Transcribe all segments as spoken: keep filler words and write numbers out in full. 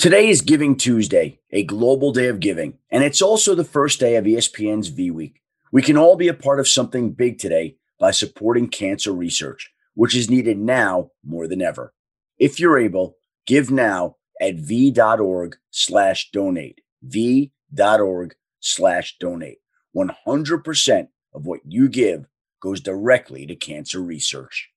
Today is Giving Tuesday, a global day of giving, and it's also the first day of E S P N's V-Week. We can all be a part of something big today by supporting cancer research, which is needed now more than ever. If you're able, give now at v.org slash donate, v.org slash donate. one hundred percent of what you give goes directly to cancer research.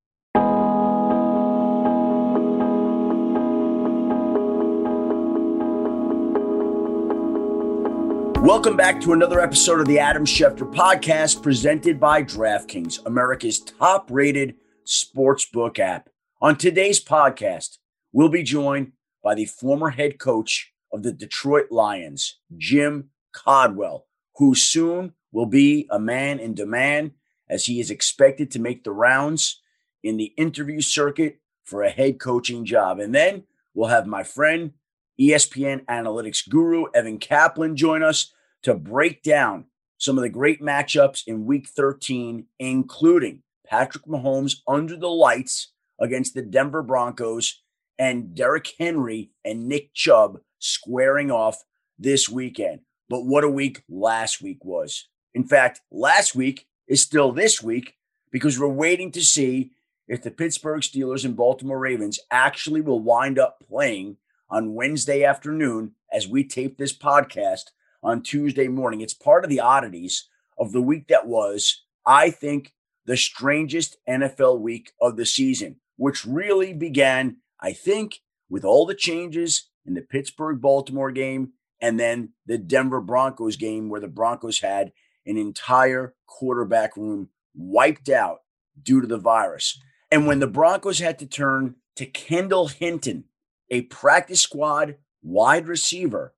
Welcome back to another episode of the Adam Schefter Podcast, presented by DraftKings, America's top-rated sportsbook app. On today's podcast, we'll be joined by the former head coach of the Detroit Lions, Jim Caldwell, who soon will be a man in demand as he is expected to make the rounds in the interview circuit for a head coaching job. And then we'll have my friend, E S P N analytics guru Evan Kaplan join us to break down some of the great matchups in Week thirteen, including Patrick Mahomes under the lights against the Denver Broncos and Derrick Henry and Nick Chubb squaring off this weekend. But what a week last week was. In fact, last week is still this week because we're waiting to see if the Pittsburgh Steelers and Baltimore Ravens actually will wind up playing on Wednesday afternoon as we tape this podcast on Tuesday morning. It's part of the oddities of the week that was, I think, the strangest N F L week of the season, which really began, I think, with all the changes in the Pittsburgh-Baltimore game and then the Denver Broncos game where the Broncos had an entire quarterback room wiped out due to the virus. And when the Broncos had to turn to Kendall Hinton, a practice squad wide receiver,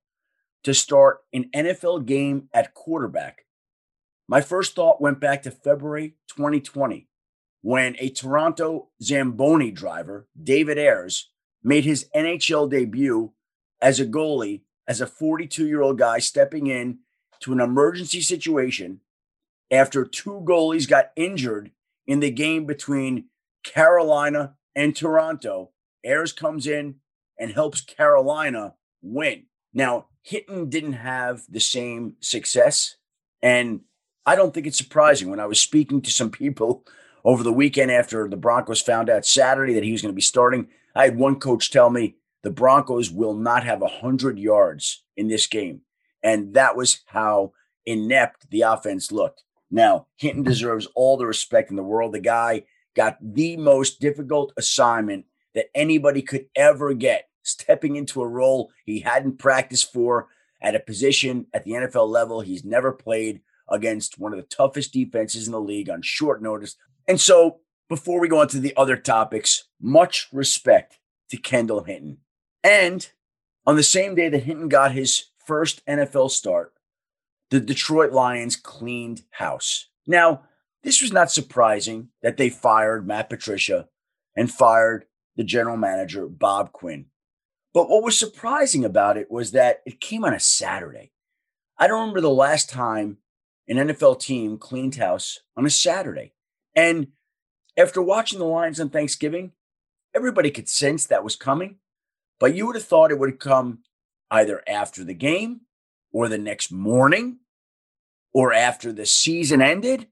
to start an N F L game at quarterback, my first thought went back to February twenty twenty when a Toronto Zamboni driver, David Ayers, made his N H L debut as a goalie, as a forty-two-year-old guy stepping in to an emergency situation after two goalies got injured in the game between Carolina and Toronto. Ayers comes in and helps Carolina win. Now, Hinton didn't have the same success, and I don't think it's surprising. When I was speaking to some people over the weekend after the Broncos found out Saturday that he was going to be starting, I had one coach tell me the Broncos will not have one hundred yards in this game, and that was how inept the offense looked. Now, Hinton deserves all the respect in the world. The guy got the most difficult assignment that anybody could ever get, stepping into a role he hadn't practiced for at a position at the N F L level. He's never played against one of the toughest defenses in the league on short notice. And so before we go on to the other topics, much respect to Kendall Hinton. And on the same day that Hinton got his first N F L start, the Detroit Lions cleaned house. Now, this was not surprising that they fired Matt Patricia and fired the general manager, Bob Quinn. But what was surprising about it was that it came on a Saturday. I don't remember the last time an N F L team cleaned house on a Saturday. And after watching the Lions on Thanksgiving, everybody could sense that was coming, but you would have thought it would have come either after the game or the next morning or after the season ended.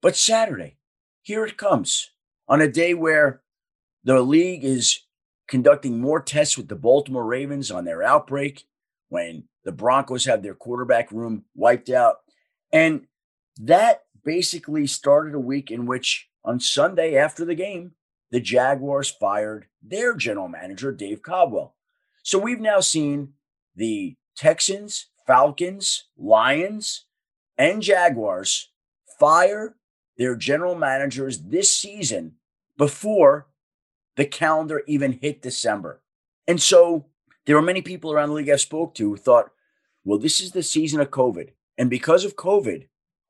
But Saturday, here it comes on a day where the league is conducting more tests with the Baltimore Ravens on their outbreak, when the Broncos have their quarterback room wiped out. And that basically started a week in which, on Sunday after the game, the Jaguars fired their general manager, Dave Caldwell. So we've now seen the Texans, Falcons, Lions, and Jaguars fire their general managers this season before the calendar even hit December. And so there were many people around the league I spoke to who thought, well, this is the season of COVID. And because of COVID,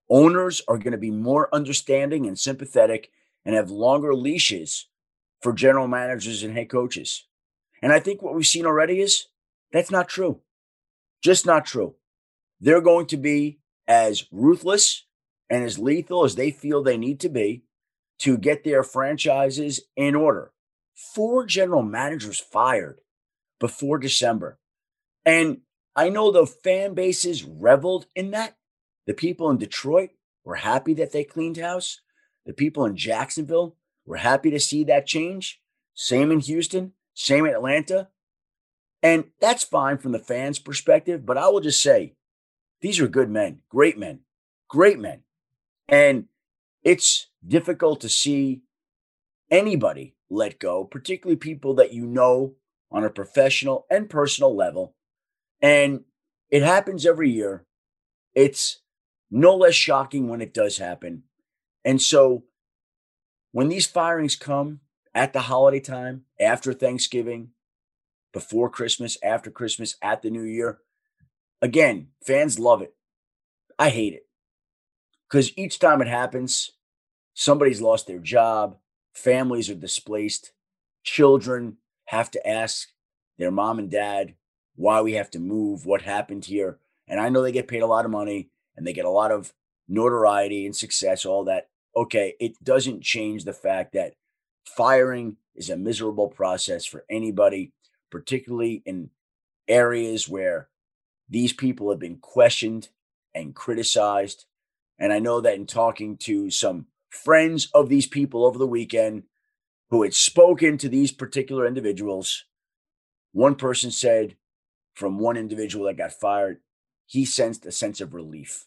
owners are going to be more understanding and sympathetic and have longer leashes for general managers and head coaches. And I think what we've seen already is that's not true. Just not true. They're going to be as ruthless and as lethal as they feel they need to be to get their franchises in order. Four general managers fired. before December. And I know the fan bases reveled in that. The people in Detroit were happy that they cleaned house. The people in Jacksonville were happy to see that change. Same in Houston, same in Atlanta. And that's fine from the fans' perspective, but I will just say, these are good men, great men, great men. And it's difficult to see anybody let go, particularly people that you know on a professional and personal level. And it happens every year. It's no less shocking when it does happen. And so when these firings come at the holiday time, after Thanksgiving, before Christmas, after Christmas, at the new year, again, fans love it. I hate it. Because each time it happens, somebody's lost their job, families are displaced, children have to ask their mom and dad why we have to move, what happened here. And I know they get paid a lot of money and they get a lot of notoriety and success, all that. Okay, it doesn't change the fact that firing is a miserable process for anybody, particularly in areas where these people have been questioned and criticized. And I know that in talking to some friends of these people over the weekend who had spoken to these particular individuals, one person said, from one individual that got fired, he sensed a sense of relief.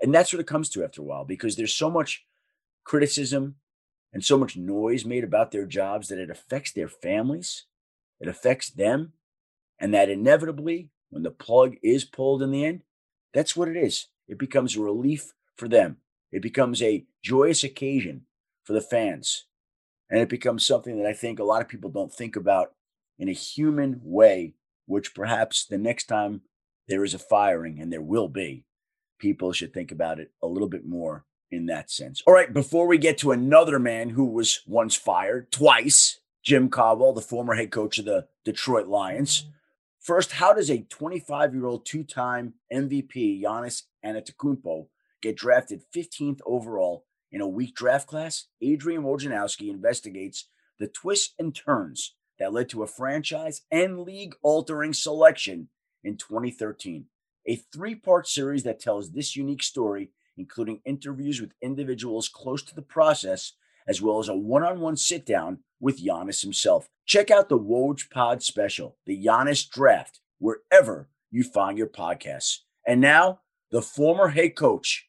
And that's what it comes to after a while, because there's so much criticism and so much noise made about their jobs that it affects their families, it affects them, and that inevitably, when the plug is pulled in the end, that's what it is. It becomes a relief for them. It becomes a joyous occasion for the fans. And it becomes something that I think a lot of people don't think about in a human way, which perhaps the next time there is a firing, and there will be, people should think about it a little bit more in that sense. All right, before we get to another man who was once fired twice, Jim Caldwell, the former head coach of the Detroit Lions. First, how does a twenty-five-year-old two-time M V P, Giannis Antetokounmpo, get drafted fifteenth overall in a weak draft class? Adrian Wojnarowski investigates the twists and turns that led to a franchise and league-altering selection in twenty thirteen. A three-part series that tells this unique story, including interviews with individuals close to the process, as well as a one-on-one sit-down with Giannis himself. Check out the Woj Pod special, The Giannis Draft, wherever you find your podcasts. And now, the former head coach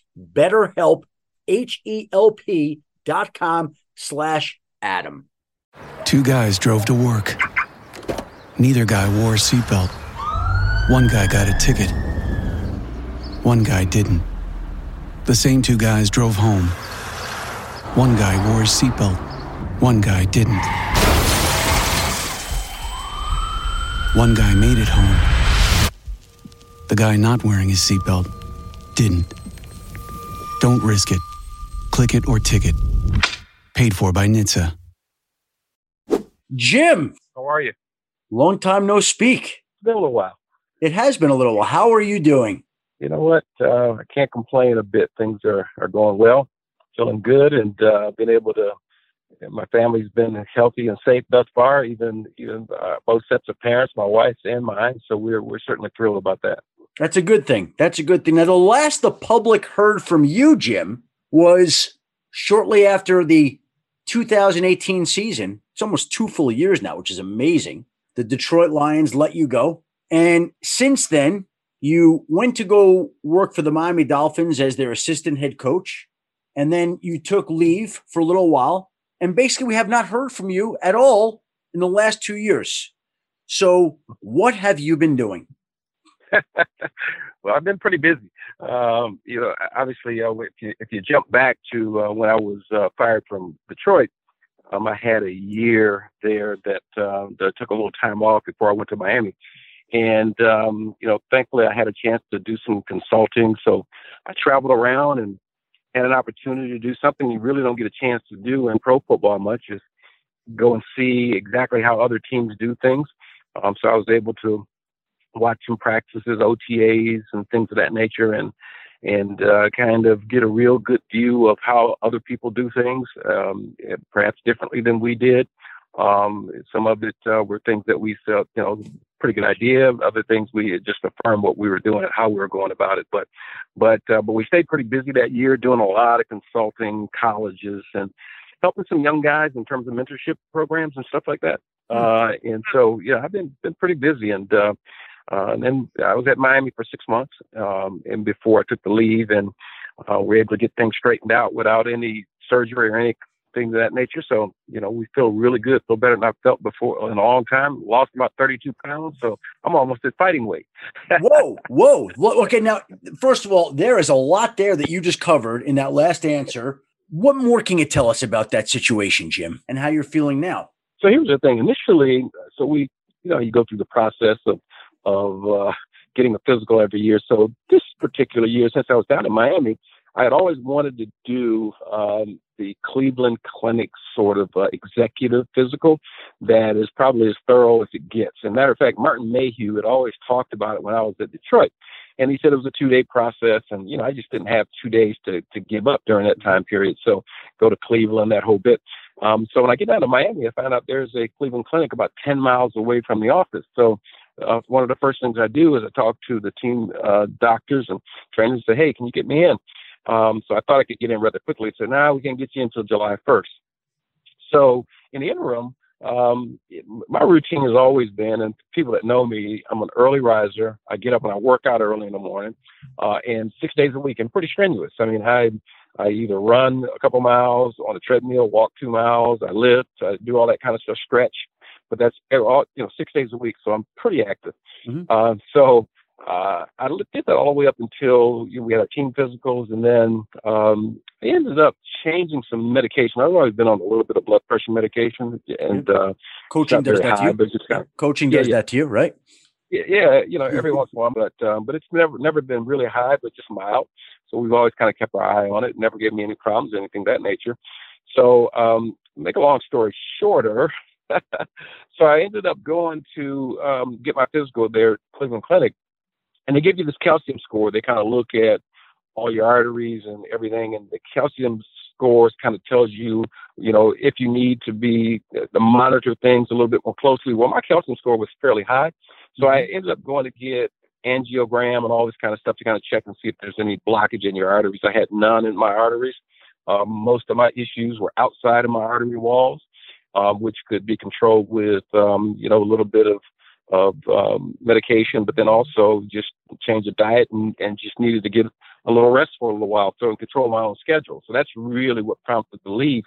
BetterHelp, H E L P dot com slash Adam. Two guys drove to work. Neither guy wore a seatbelt. One guy got a ticket. One guy didn't. The same two guys drove home. One guy wore his seatbelt. One guy didn't. One guy made it home. The guy not wearing his seatbelt didn't. Don't risk it. Click it or ticket. Paid for by N H T S A. Jim! How are you? Long time no speak. It's been a little while. It has been a little while. How are you doing? You know what? Uh, I can't complain a bit. Things are, are going well, feeling good, and I've uh, been able to. My family's been healthy and safe thus far. Even even uh, both sets of parents, my wife's and mine. So we're we're certainly thrilled about that. That's a good thing. That's a good thing. Now, the last the public heard from you, Jim, was shortly after the twenty eighteen season. It's almost two full years now, which is amazing. the Detroit Lions let you go. And since then, you went to go work for the Miami Dolphins as their assistant head coach. And then you took leave for a little while. And basically, we have not heard from you at all in the last two years. So what have you been doing? Well, I've been pretty busy. Um, you know, obviously, uh, if, you, if you jump back to uh, when I was uh, fired from Detroit, um, I had a year there that, uh, that took a little time off before I went to Miami. And, um, you know, thankfully, I had a chance to do some consulting. So I traveled around and had an opportunity to do something you really don't get a chance to do in pro football much, is go and see exactly how other teams do things. Um, so I was able to watch some practices, O T As, and things of that nature, and and uh, kind of get a real good view of how other people do things, um, perhaps differently than we did. Um, some of it uh, were things that we felt, you know, pretty good idea. Other things we just affirmed what we were doing and how we were going about it. But but uh, but we stayed pretty busy that year, doing a lot of consulting, colleges, and helping some young guys in terms of mentorship programs and stuff like that. Uh, and so, yeah, I've been been pretty busy. And uh, Uh, and then I was at Miami for six months, um, and before I took the leave, and uh, we were able to get things straightened out without any surgery or anything of that nature. So, you know, we feel really good, feel better than I've felt before in a long time. Lost about thirty-two pounds, so I'm almost at fighting weight. Whoa, whoa. Okay, now, first of all, there is a lot there that you just covered in that last answer. What more can you tell us about that situation, Jim, and how you're feeling now? So here's the thing. Initially, so we, you know, you go through the process of, of uh, getting a physical every year. So this particular year, since I was down in Miami, I had always wanted to do um, the Cleveland Clinic sort of uh, executive physical that is probably as thorough as it gets. And matter of fact, Martin Mayhew had always talked about it when I was at Detroit. And he said it was a two-day process. And, you know, I just didn't have two days to, to give up during that time period. So go to Cleveland, that whole bit. Um, so when I get down to Miami, I found out there's a Cleveland Clinic about ten miles away from the office. So Uh, one of the first things I do is I talk to the team uh, doctors and trainers and say, hey, can you get me in? Um, so I thought I could get in rather quickly. So now nah, we can't get you in until July first. So in the interim, um, it, my routine has always been, and people that know me, I'm an early riser. I get up and I work out early in the morning, uh, and six days a week, and pretty strenuous. I mean, I, I either run a couple miles on a treadmill, walk two miles, I lift, I do all that kind of stuff, stretch. But that's all, you know, six days a week. So I'm pretty active. Mm-hmm. Uh, so uh, I did that all the way up until you know, we had our team physicals. And then um, I ended up changing some medication. I've always been on a little bit of blood pressure medication. And uh, coaching does that high, to you. Kind of, coaching yeah, does yeah. that to you, right? Yeah, yeah you know, every once in a while. But, um, but it's never never been really high, but just mild. So we've always kind of kept our eye on it. Never gave me any problems, anything of that nature. So um, make a long story shorter, so I ended up going to um, get my physical there at Cleveland Clinic, and they give you this calcium score. They kind of look at all your arteries and everything, and the calcium scores kind of tells you, you know, if you need to be uh, to monitor things a little bit more closely. Well, my calcium score was fairly high, so I ended up going to get angiogram and all this kind of stuff to kind of check and see if there's any blockage in your arteries. I had none in my arteries. Uh, most of my issues were outside of my artery walls. Um, which could be controlled with, um, you know, a little bit of, of um, medication, but then also just change of diet and, and just needed to get a little rest for a little while, so I can control my own schedule. So that's really what prompted the leave.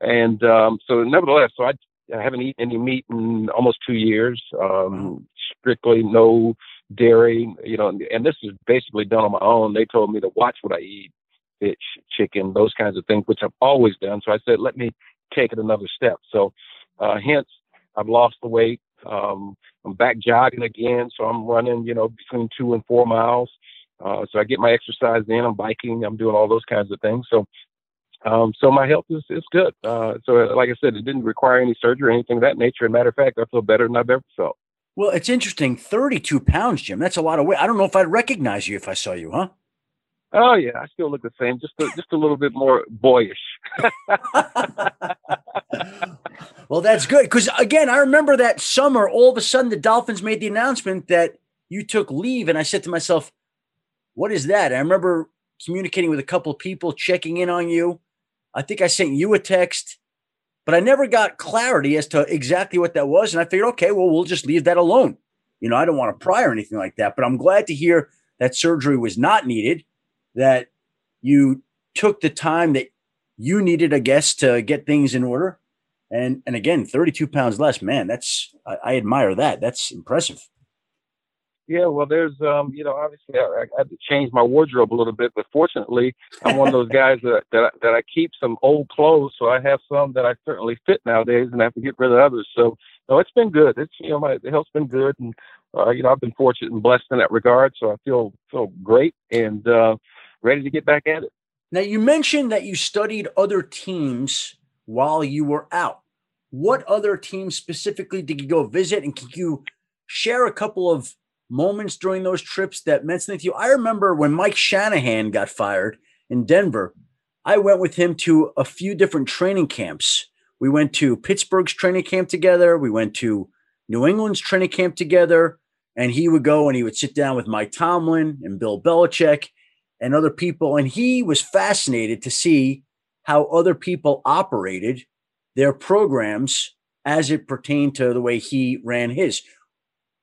And um, so nevertheless, so I, I haven't eaten any meat in almost two years, um, strictly no dairy, you know, and, and this is basically done on my own. They told me to watch what I eat, fish, chicken, those kinds of things, which I've always done. So I said, let me take it another step. So uh, hence, I've lost the weight. Um, I'm back jogging again. So I'm running, you know, between two and four miles. Uh, so I get my exercise in. I'm biking. I'm doing all those kinds of things. So um, so my health is, is good. Uh, so like I said, it didn't require any surgery or anything of that nature. As a matter of fact, I feel better than I've ever felt. Well, it's interesting. thirty-two pounds, Jim. That's a lot of weight. I don't know if I'd recognize you if I saw you, huh? Oh, yeah, I still look the same, just a, just a little bit more boyish. Well, that's good, because, again, I remember that summer, all of a sudden the Dolphins made the announcement that you took leave, and I said to myself, what is that? I remember communicating with a couple of people, checking in on you. I think I sent you a text, but I never got clarity as to exactly what that was. And I figured, okay, well, we'll just leave that alone. You know, I don't want to pry or anything like that, but I'm glad to hear that surgery was not needed, that you took the time that you needed, I guess, to get things in order. And and again, thirty-two pounds less, man, that's, I, I admire that. That's impressive. Yeah, well, there's, um, you know, obviously I, I had to change my wardrobe a little bit, but fortunately I'm one of those guys that that I, that I keep some old clothes. So I have some that I certainly fit nowadays and I have to get rid of others. So no, it's been good. It's, you know, my health's been good and, uh, you know, I've been fortunate and blessed in that regard. So I feel, feel great and uh, ready to get back at it. Now, you mentioned that you studied other teams while you were out. What other teams specifically did you go visit? And can you share a couple of moments during those trips that meant something to you? I remember when Mike Shanahan got fired in Denver, I went with him to a few different training camps. We went to Pittsburgh's training camp together. We went to New England's training camp together. And he would go and he would sit down with Mike Tomlin and Bill Belichick and other people. And he was fascinated to see how other people operated their programs as it pertained to the way he ran his.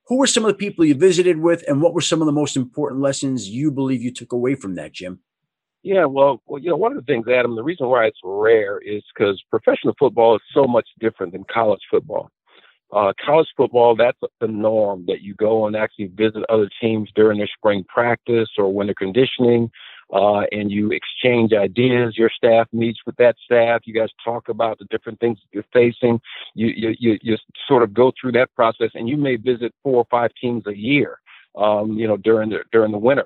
Who were some of the people you visited with, and what were some of the most important lessons you believe you took away from that, Jim? Yeah, well, well you know, one of the things, Adam, the reason why it's rare is because professional football is so much different than college football. Uh, college football, that's the norm, that you go and actually visit other teams during their spring practice or winter conditioning, uh, and you exchange ideas. Your staff meets with that staff. You guys talk about the different things you're facing. You, you, you, you sort of go through that process, and you may visit four or five teams a year, um, you know, during the, during the winter.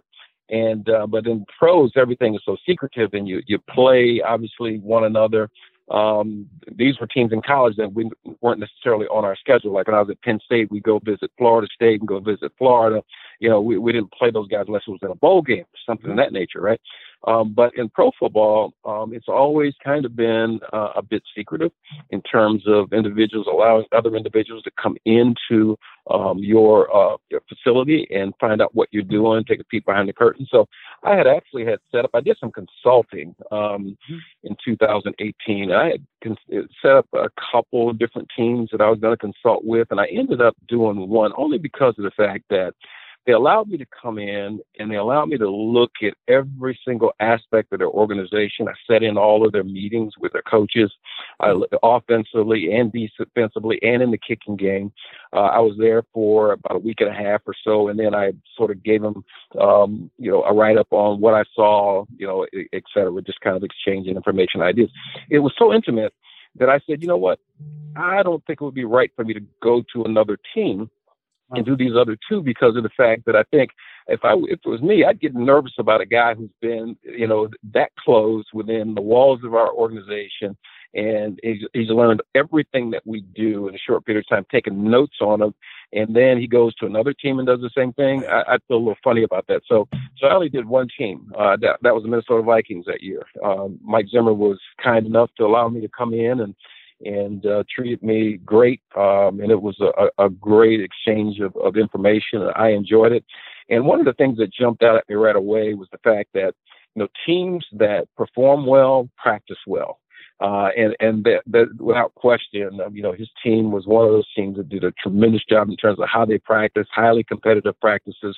And uh, but in pros, everything is so secretive, and you, you play, obviously, one another. Um, these were teams in college that we weren't necessarily on our schedule. Like when I was at Penn State, we go visit Florida State and go visit Florida. You know, we, we didn't play those guys unless it was in a bowl game or something of that nature, right? Um, but in pro football, um, it's always kind of been uh, a bit secretive in terms of individuals allowing other individuals to come into um, your, uh, your facility and find out what you're doing, take a peek behind the curtain. So I had actually had set up, I did some consulting um, in two thousand eighteen. I had con- set up a couple of different teams that I was going to consult with, and I ended up doing one only because of the fact that they allowed me to come in and they allowed me to look at every single aspect of their organization. I sat in all of their meetings with their coaches, I, offensively and defensively and in the kicking game. Uh, I was there for about a week and a half or so. And then I sort of gave them, um, you know, a write up on what I saw, you know, et cetera, just kind of exchanging information ideas. It was so intimate that I said, you know what, I don't think it would be right for me to go to another team and do these other two because of the fact that I think if I if it was me, I'd get nervous about a guy who's been, you know, that close within the walls of our organization. And he's, he's learned everything that we do in a short period of time, taking notes on them. And then he goes to another team and does the same thing. I, I feel a little funny about that. So, so I only did one team. Uh, that, that was the Minnesota Vikings that year. Um, Mike Zimmer was kind enough to allow me to come in and and uh, treated me great. Um, and it was a, a great exchange of, of information. I enjoyed it. And one of the things that jumped out at me right away was the fact that, you know, teams that perform well, practice well. Uh, and, and that, that without question, you know, his team was one of those teams that did a tremendous job in terms of how they practice, highly competitive practices.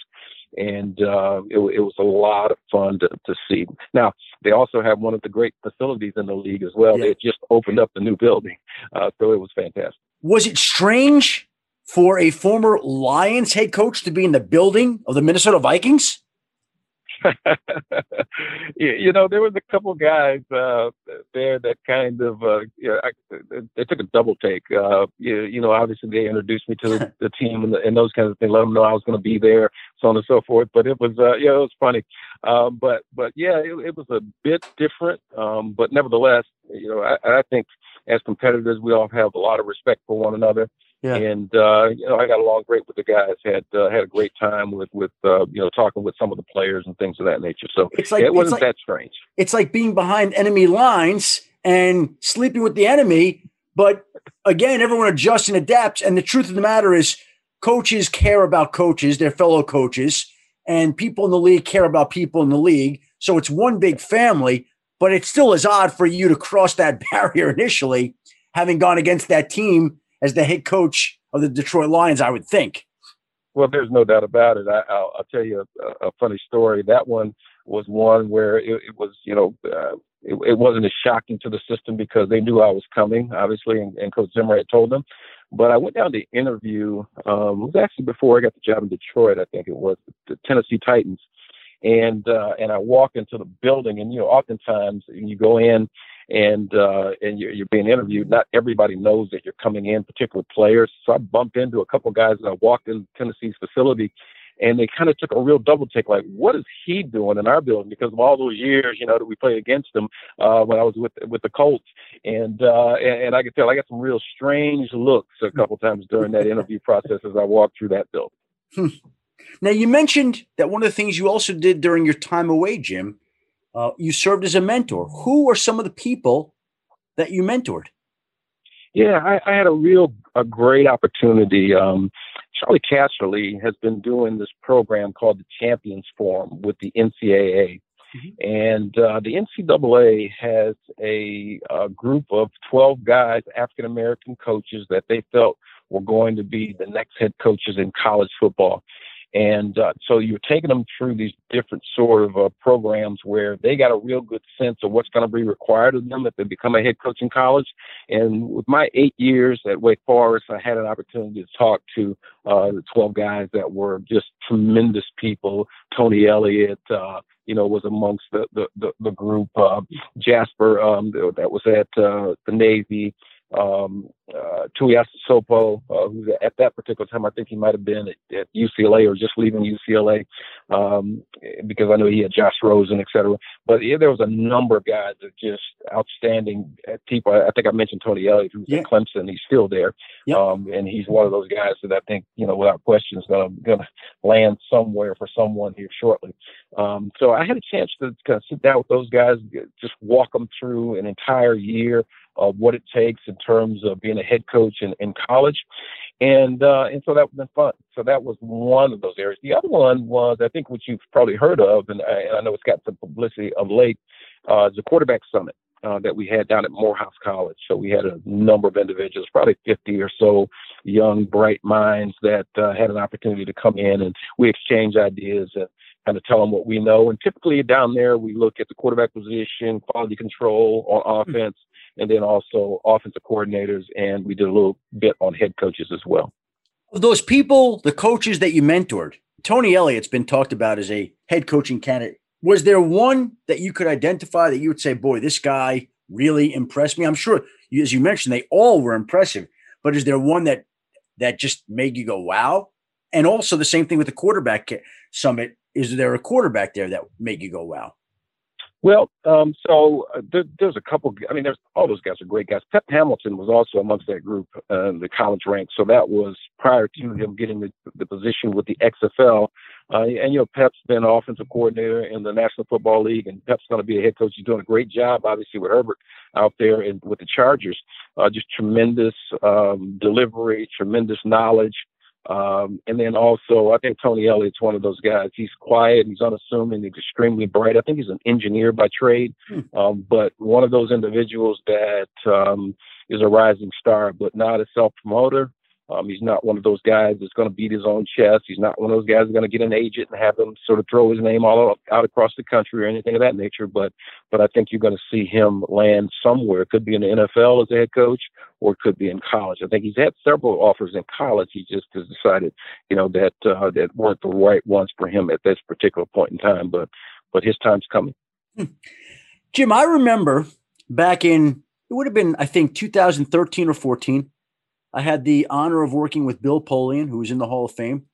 And uh, it, it was a lot of fun to, to see. Now, they also have one of the great facilities in the league as well. Yeah. They just opened up the new building. Uh, so it was fantastic. Was it strange for a former Lions head coach to be in the building of the Minnesota Vikings? You know, there was a couple guys uh, there that kind of, uh, you know, I, they took a double take. Uh, you, you know, obviously they introduced me to the, the team and, the, and those kinds of things, let them know I was going to be there, so on and so forth. But it was, uh, yeah, it was funny. Um, but, but yeah, it, it was a bit different. Um, but nevertheless, you know, I, I think as competitors, we all have a lot of respect for one another. Yeah. And, uh, you know, I got along great with the guys, had uh, had a great time with, with uh, you know, talking with some of the players and things of that nature. So it's like, it wasn't it's like, that strange. It's like being behind enemy lines and sleeping with the enemy. But, again, everyone adjusts and adapts. And the truth of the matter is coaches care about coaches, their fellow coaches, and people in the league care about people in the league. So it's one big family, but it still is odd for you to cross that barrier initially having gone against that team as the head coach of the Detroit Lions, I would think. Well, there's no doubt about it. I, I'll, I'll tell you a, a funny story. That one was one where it, it was, you know, uh, it, it wasn't as shocking to the system because they knew I was coming, obviously, and, and Coach Zimmer had told them. But I went down to interview, um, it was actually before I got the job in Detroit, I think it was, the Tennessee Titans. And uh, and I walk into the building, and, you know, oftentimes you go in and uh, and you're, you're being interviewed. Not everybody knows that you're coming in, particular players. So I bumped into a couple guys that I walked in Tennessee's facility, and they kind of took a real double take, like, what is he doing in our building? Because of all those years, you know, that we played against him uh, when I was with with the Colts. And, uh, and and I could tell I got some real strange looks a couple times during that interview process as I walked through that building. Hmm. Now, you mentioned that one of the things you also did during your time away, Jim, uh, you served as a mentor. Who are some of the people that you mentored? Yeah, I, I had a real a great opportunity. Um, Charlie Casserly has been doing this program called the Champions Forum with the N C A A. Mm-hmm. And uh, the N C A A has a, a group of twelve guys, African-American coaches, that they felt were going to be the next head coaches in college football. And uh, so you're taking them through these different sort of uh, programs where they got a real good sense of what's going to be required of them if they become a head coach in college. And with my eight years at Wake Forest, I had an opportunity to talk to uh, the twelve guys that were just tremendous people. Tony Elliott, uh, you know, was amongst the, the, the, the group. Uh, Jasper, um, that was at uh, the Navy. Um, uh, Tui Asasopo, uh, who at that particular time, I think he might have been at, at U C L A or just leaving U C L A, um, because I know he had Josh Rosen, et cetera. But yeah, there was a number of guys that just outstanding people. I think I mentioned Tony Elliott, who's yeah. at Clemson. He's still there. Yep. Um, and he's one of those guys that I think, you know, without question, is going to land somewhere for someone here shortly. Um, so I had a chance to kind of sit down with those guys, just walk them through an entire year of what it takes in terms of being a head coach in, in college. And uh, and so that was fun. So that was one of those areas. The other one was, I think, what you've probably heard of, and I, I know it's got some publicity of late, uh, the quarterback summit uh, that we had down at Morehouse College. So we had a number of individuals, probably fifty or so young, bright minds that uh, had an opportunity to come in, and we exchanged ideas and kind of tell them what we know. And typically down there, we look at the quarterback position, quality control on offense, and then also offensive coordinators, and we did a little bit on head coaches as well. Those people, the coaches that you mentored, Tony Elliott's been talked about as a head coaching candidate. Was there one that you could identify that you would say, boy, this guy really impressed me? I'm sure, as you mentioned, they all were impressive, but is there one that that just made you go, wow? And also the same thing with the quarterback summit. Is there a quarterback there that made you go, wow? Well, um, so uh, there, there's a couple. I mean, there's all those guys are great guys. Pep Hamilton was also amongst that group, uh, the college ranks. So that was prior to him getting the, the position with the X F L. Uh, and, you know, Pep's been offensive coordinator in the National Football League, and Pep's going to be a head coach. He's doing a great job, obviously, with Herbert out there and with the Chargers. Uh, just tremendous um, delivery, tremendous knowledge. Um, and then also, I think Tony Elliott's one of those guys. He's quiet, he's unassuming, he's extremely bright. I think he's an engineer by trade, hmm. um, but one of those individuals that um, is a rising star, but not a self-promoter. Um, he's not one of those guys that's going to beat his own chest. He's not one of those guys that's going to get an agent and have him sort of throw his name all out, out across the country or anything of that nature. But but I think you're going to see him land somewhere. It could be in the N F L as a head coach, or it could be in college. I think he's had several offers in college. He just has decided, you know, that uh, that weren't the right ones for him at this particular point in time. But but his time's coming. Hmm. Jim, I remember back in, it would have been, I think, two thousand thirteen or fourteen. I had the honor of working with Bill Polian, who is in the Hall of Fame.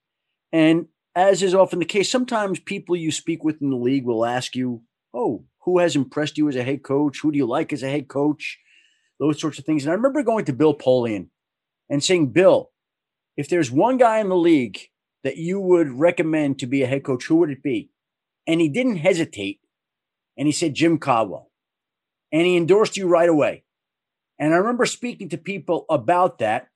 And as is often the case, sometimes people you speak with in the league will ask you, oh, who has impressed you as a head coach? Who do you like as a head coach? Those sorts of things. And I remember going to Bill Polian and saying, Bill, if there's one guy in the league that you would recommend to be a head coach, who would it be? And he didn't hesitate. And he said, Jim Caldwell. And he endorsed you right away. And I remember speaking to people about that.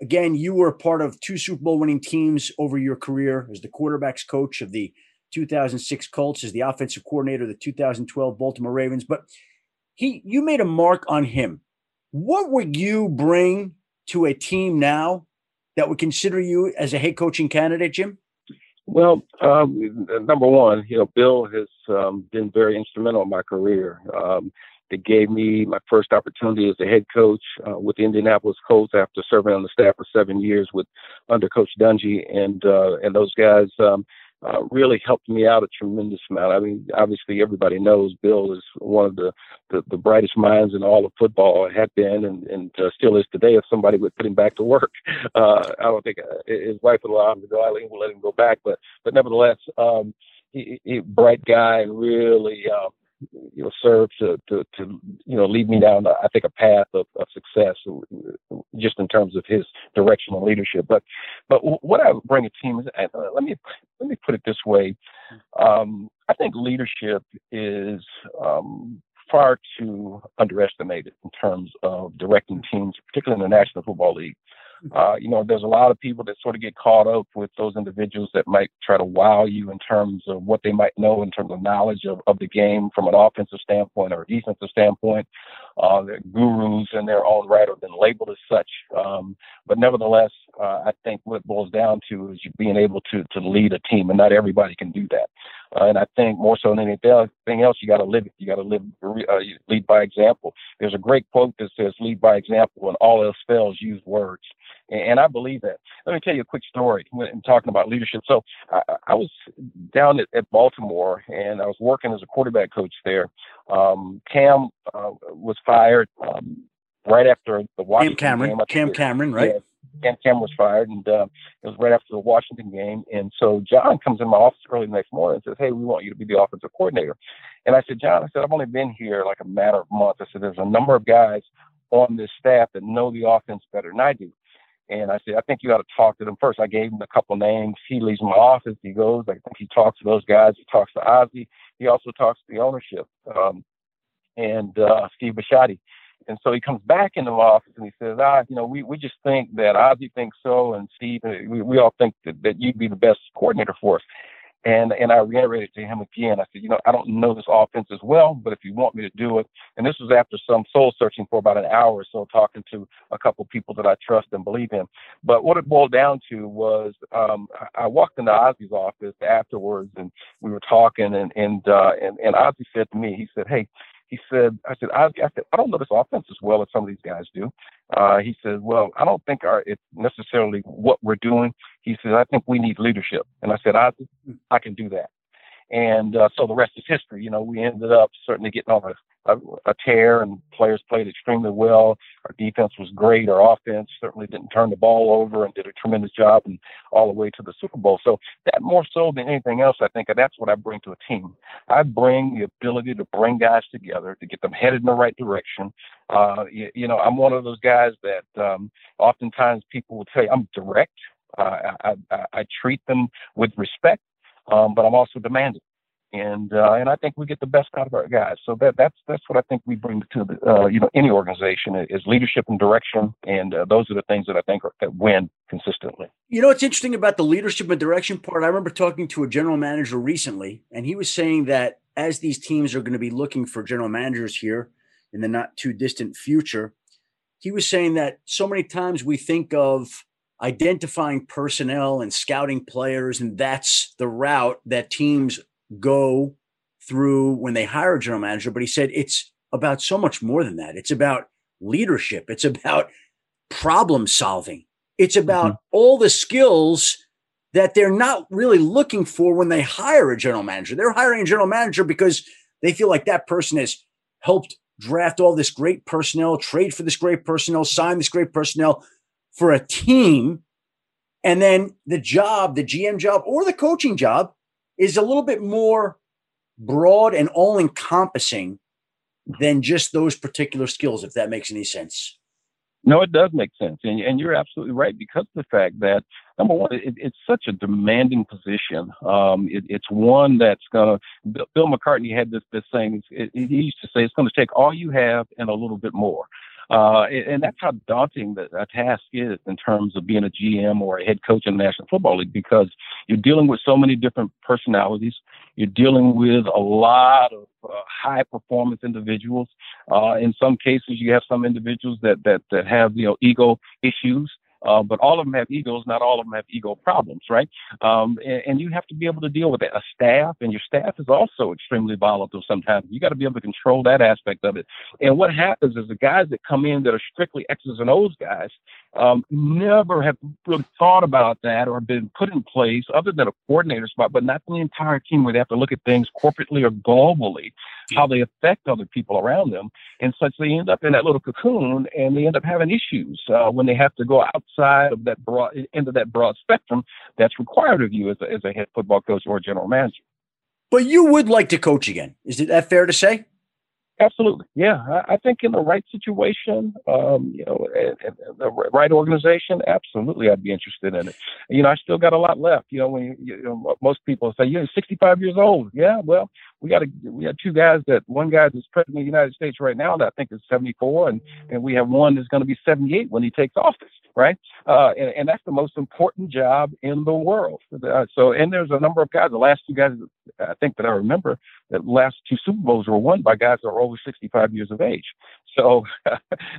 Again, you were part of two Super Bowl winning teams over your career as the quarterbacks coach of the two thousand six Colts, as the offensive coordinator of the two thousand twelve Baltimore Ravens. But he, you made a mark on him What would you bring to a team now that would consider you as a head coaching candidate, Jim? Well, um, number one, you know, Bill has um, been very instrumental in my career. Um, that gave me my first opportunity as a head coach uh, with the Indianapolis Colts after serving on the staff for seven years with under Coach Dungy, and uh, and those guys um, uh, really helped me out a tremendous amount. I mean, obviously everybody knows Bill is one of the, the, the brightest minds in all of football, had been and, and uh, still is today. If somebody would put him back to work, uh, I don't think uh, his wife would allow him to go. I think we'll let him go back, but but nevertheless, um, he, he bright guy and really. Uh, you know, served to, to, to, you know, lead me down, I think, a path of, of success just in terms of his directional leadership. But, but what I would bring a team is, uh, let me, let me put it this way. Um, I think leadership is um, far too underestimated in terms of directing teams, particularly in the National Football League. Uh, you know, there's a lot of people that sort of get caught up with those individuals that might try to wow you in terms of what they might know in terms of knowledge of, of the game from an offensive standpoint or a defensive standpoint. Uh, they're gurus in their own right or been labeled as such. Um, but nevertheless, uh, I think what it boils down to is being able to, to lead a team, and not everybody can do that. Uh, and I think more so than anything else, you got to live it. You got to live, uh, lead by example. There's a great quote that says, "Lead by example, and all else fails, use words." And I believe that. Let me tell you a quick story in talking about leadership. So I, I was down at, at Baltimore, and I was working as a quarterback coach there. Um, Cam uh, was fired um, right after the Washington Cam Cameron, game. Cam it. Cameron, right? Yeah. Cam Cam was fired, and uh, it was right after the Washington game. And so John comes in my office early the next morning and says, "Hey, we want you to be the offensive coordinator." And I said, "John," I said, "I've only been here like a matter of months." I said, "There's a number of guys on this staff that know the offense better than I do." And I said, "I think you ought to talk to them first." I gave him a couple names. He leaves my office. He goes. I think he talks to those guys. He talks to Ozzie. He also talks to the ownership um, and uh, Steve Bisciotti. And so he comes back into my office and he says, "Ah, you know, we, we just think that Ozzie thinks so, and Steve, we, we all think that, that you'd be the best coordinator for us." And and I reiterated to him again. I said, "You know, I don't know this offense as well, but if you want me to do it," and this was after some soul searching for about an hour or so, talking to a couple people that I trust and believe in. But what it boiled down to was um, I walked into Ozzy's office afterwards, and we were talking, and and uh, and, and Ozzie said to me, he said, "Hey," he said, I said, I, I said, "I don't know this offense as well as some of these guys do." Uh, he said, "Well, I don't think our, it's necessarily what we're doing." He said, "I think we need leadership." And I said, I, I can do that. And uh, so the rest is history. You know, we ended up certainly getting on a, a, a tear, and players played extremely well. Our defense was great. Our offense certainly didn't turn the ball over and did a tremendous job, and all the way to the Super Bowl. So that, more so than anything else, I think that's what I bring to a team. I bring the ability to bring guys together, to get them headed in the right direction. Uh, you, you know, I'm one of those guys that um, oftentimes people will tell you I'm direct. Uh, I, I, I treat them with respect. Um, but I'm also demanding, and uh, and I think we get the best out of our guys. So that that's that's what I think we bring to the, uh, you know, any organization is leadership and direction, and uh, those are the things that I think are, that win consistently. You know, it's interesting about the leadership and direction part. I remember talking to a general manager recently, and he was saying that as these teams are going to be looking for general managers here in the not too distant future, he was saying that so many times we think of identifying personnel and scouting players, and that's the route that teams go through when they hire a general manager. But he said it's about so much more than that. It's about leadership. It's about problem solving. It's about mm-hmm. all the skills that they're not really looking for when they hire a general manager. They're hiring a general manager because they feel like that person has helped draft all this great personnel, trade for this great personnel, sign this great personnel for a team, and then the job, the G M job or the coaching job, is a little bit more broad and all-encompassing than just those particular skills, if that makes any sense. No, it does make sense, and, and you're absolutely right, because of the fact that, number one, it, it's such a demanding position. Um, it, it's one that's going to – Bill McCartney had this, this saying. It, he used to say, it's going to take all you have and a little bit more. Uh, and, and that's how daunting the, a task is in terms of being a G M or a head coach in the National Football League, because you're dealing with so many different personalities. You're dealing with a lot of uh, high-performance individuals. Uh, in some cases, you have some individuals that that, that have, you know, ego issues. Uh, but all of them have egos. Not all of them have ego problems, right? Um, and, and you have to be able to deal with that. A staff, and your staff is also extremely volatile sometimes. You got to be able to control that aspect of it. And what happens is the guys that come in that are strictly X's and O's guys um, never have really thought about that or been put in place other than a coordinator spot, but not the entire team, where they have to look at things corporately or globally, how they affect other people around them. And such, they end up in that little cocoon, and they end up having issues uh, when they have to go out side of that broad end of that broad spectrum that's required of you as a, as a head football coach or general manager. But you would like to coach again. Is that fair to say? Absolutely. Yeah. I, I think in the right situation, um, you know, and, and the right organization, absolutely, I'd be interested in it. You know, I still got a lot left. You know, when you, you know, most people say, you're sixty-five years old. Yeah, well, we got a, we have two guys that one guy that's president of the United States right now that I think is seventy-four. And, and we have one that's going to be seventy-eight when he takes office. Right. Uh, and, and that's the most important job in the world. Uh, so and there's a number of guys, the last two guys, I think that I remember, that last two Super Bowls were won by guys that are over sixty-five years of age. So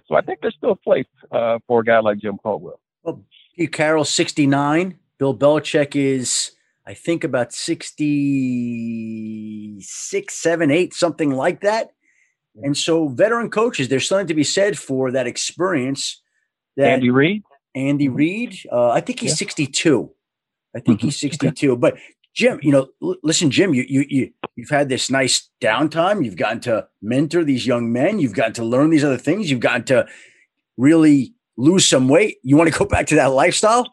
so I think there's still a place uh, for a guy like Jim Caldwell. Well, Pete Carroll's sixty-nine. Bill Belichick is, I think, about sixty-six, seven, eight, something like that. And so veteran coaches, there's something to be said for that experience. That Andy Reid? Andy Reid. Uh, I think he's yeah. sixty-two. I think mm-hmm. he's sixty-two. But Jim, you know, l- listen, Jim, you, you, you, you've had this nice downtime. You've gotten to mentor these young men. You've gotten to learn these other things. You've gotten to really lose some weight. You want to go back to that lifestyle?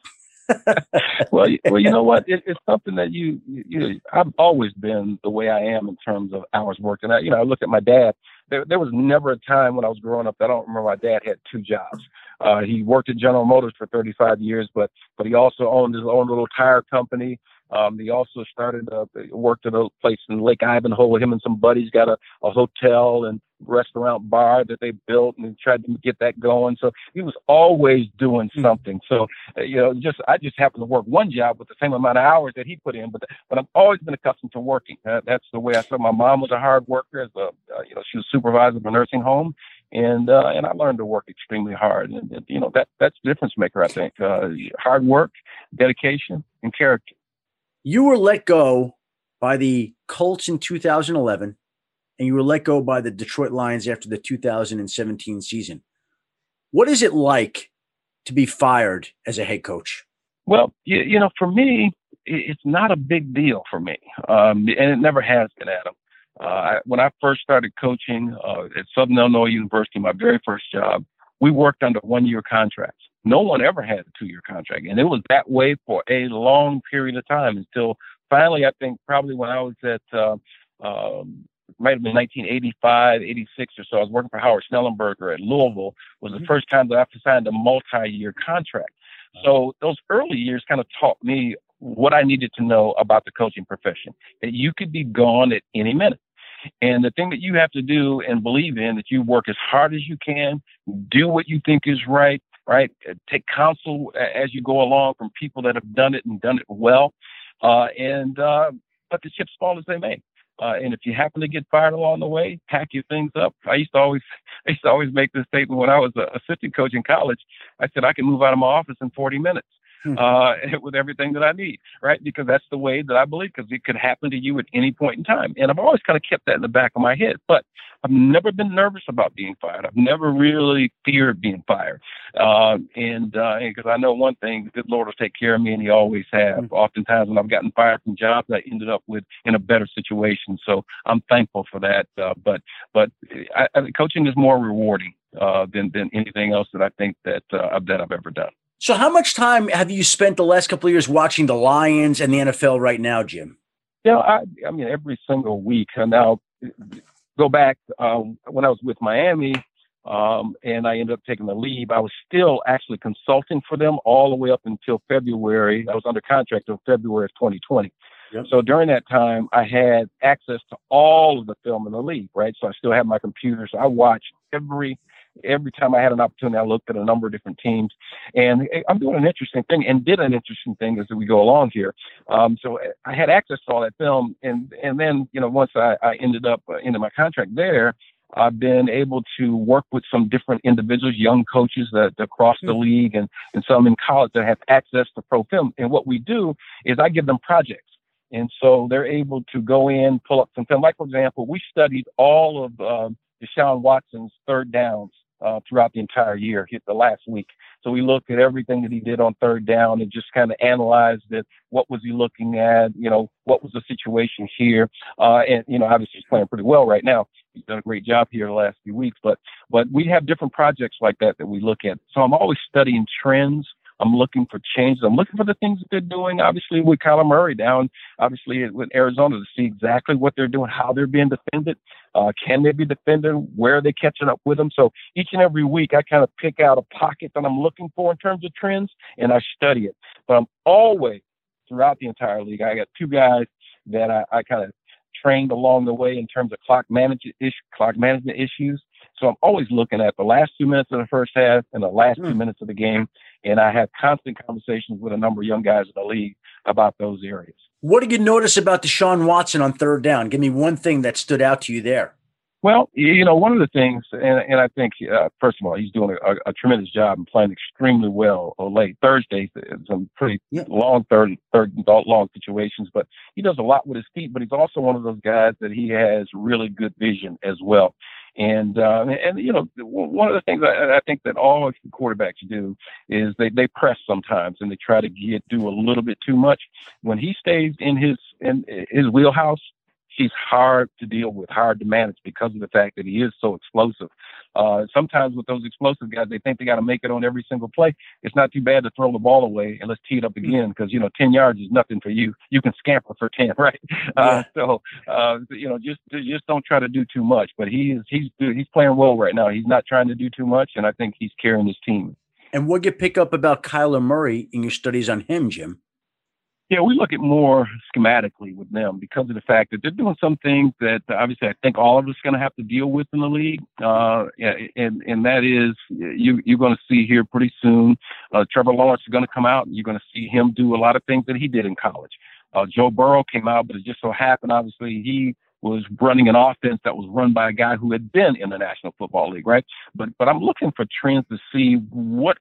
well, well, you know what? It, it's something that you, you, you, I've always been the way I am in terms of hours worked. And I, you know, I look at my dad. There, there was never a time when I was growing up that I don't remember my dad had two jobs. Uh, he worked at General Motors for thirty-five years, but but he also owned his own little tire company. Um, he also started uh, worked at a place in Lake Ivanhoe with him and some buddies. Got a, a hotel and restaurant bar that they built and tried to get that going. So he was always doing something. So uh, you know, just I just happened to work one job with the same amount of hours that he put in. But but I've always been accustomed to working. Uh, that's the way I saw. My mom was a hard worker. As a uh, you know, she was supervisor of a nursing home. And uh, and I learned to work extremely hard, and, and you know that that's the difference maker. I think uh, hard work, dedication, and character. You were let go by the Colts in two thousand eleven, and you were let go by the Detroit Lions after the two thousand seventeen season. What is it like to be fired as a head coach? Well, you, you know, for me, it's not a big deal for me, um, and it never has been, Adam. Uh, I, when I first started coaching uh, at Southern Illinois University, my very first job, we worked under one-year contracts. No one ever had a two-year contract, and it was that way for a long period of time until finally, I think probably when I was at uh, um, might have been nineteen eighty-five, eighty-six or so, I was working for Howard Schnellenberger at Louisville. Was the first time that I signed a multi-year contract. So those early years kind of taught me what I needed to know about the coaching profession, that you could be gone at any minute. And the thing that you have to do and believe in, that you work as hard as you can, do what you think is right, right? Take counsel as you go along from people that have done it and done it well. Uh, and uh, let the chips fall as they may. Uh, and if you happen to get fired along the way, pack your things up. I used to always, I used to always make this statement when I was an assistant coach in college. I said, I can move out of my office in forty minutes. Uh, with everything that I need, right? Because that's the way that I believe, because it could happen to you at any point in time. And I've always kind of kept that in the back of my head, but I've never been nervous about being fired. I've never really feared being fired. Uh, and because uh, I know one thing, the good Lord will take care of me, and he always has. Oftentimes when I've gotten fired from jobs, I ended up with in a better situation. So I'm thankful for that. Uh, but but I, I, coaching is more rewarding uh, than, than anything else that I think that, uh, that I've ever done. So how much time have you spent the last couple of years watching the Lions and the N F L right now, Jim? Yeah, I, I mean, every single week. And I'll go back um, when I was with Miami um, and I ended up taking the leave. I was still actually consulting for them all the way up until February. I was under contract until February of twenty twenty. Yep. So during that time, I had access to all of the film in the league, right? So I still had my computer. So I watched every every time I had an opportunity, I looked at a number of different teams, and I'm doing an interesting thing and did an interesting thing as we go along here. Um, so I had access to all that film. And, and then, you know, once I, I ended up uh, into my contract there, I've been able to work with some different individuals, young coaches that, that across mm-hmm. the league and, and some in college that have access to pro film. And what we do is I give them projects. And so they're able to go in, pull up some film. Like, for example, we studied all of um, Deshaun Watson's third downs uh, throughout the entire year, hit the last week. So we looked at everything that he did on third down and just kind of analyzed that. What was he looking at? You know, what was the situation here? Uh, and, you know, obviously he's playing pretty well right now. He's done a great job here the last few weeks. But but we have different projects like that that we look at. So I'm always studying trends. I'm looking for changes. I'm looking for the things that they're doing, obviously, with Kyler Murray down, obviously, with Arizona, to see exactly what they're doing, how they're being defended, uh, can they be defended, where are they catching up with them. So each and every week, I kind of pick out a pocket that I'm looking for in terms of trends, and I study it. But I'm always, throughout the entire league, I got two guys that I, I kind of trained along the way in terms of clock management issue, clock management issues. So I'm always looking at the last two minutes of the first half and the last mm. two minutes of the game. And I have constant conversations with a number of young guys in the league about those areas. What did you notice about Deshaun Watson on third down? Give me one thing that stood out to you there. Well, you know, one of the things, and, and I think, uh, first of all, he's doing a, a tremendous job and playing extremely well late Thursday, some pretty yeah. long third, third long situations, but he does a lot with his feet, but he's also one of those guys that he has really good vision as well. And, uh, and you know, one of the things I, I think that all quarterbacks do is they, they press sometimes and they try to get do a little bit too much. When he stays in his in his wheelhouse, he's hard to deal with, hard to manage because of the fact that he is so explosive. Uh, sometimes with those explosive guys, they think they got to make it on every single play. It's not too bad to throw the ball away and let's tee it up again because, you know, ten yards is nothing for you. You can scamper for ten, right? Uh, so, uh, you know, just just don't try to do too much. But he is, he's he's playing well right now. He's not trying to do too much, and I think he's carrying his team. And what'd you pick up about Kyler Murray in your studies on him, Jim? Yeah, we look at more schematically with them because of the fact that they're doing some things that obviously I think all of us are going to have to deal with in the league. Uh, and, and that is you, you're going to see here pretty soon. Uh, Trevor Lawrence is going to come out and you're going to see him do a lot of things that he did in college. Uh, Joe Burrow came out, but it just so happened, obviously, he was running an offense that was run by a guy who had been in the National Football League, right? But but I'm looking for trends to see what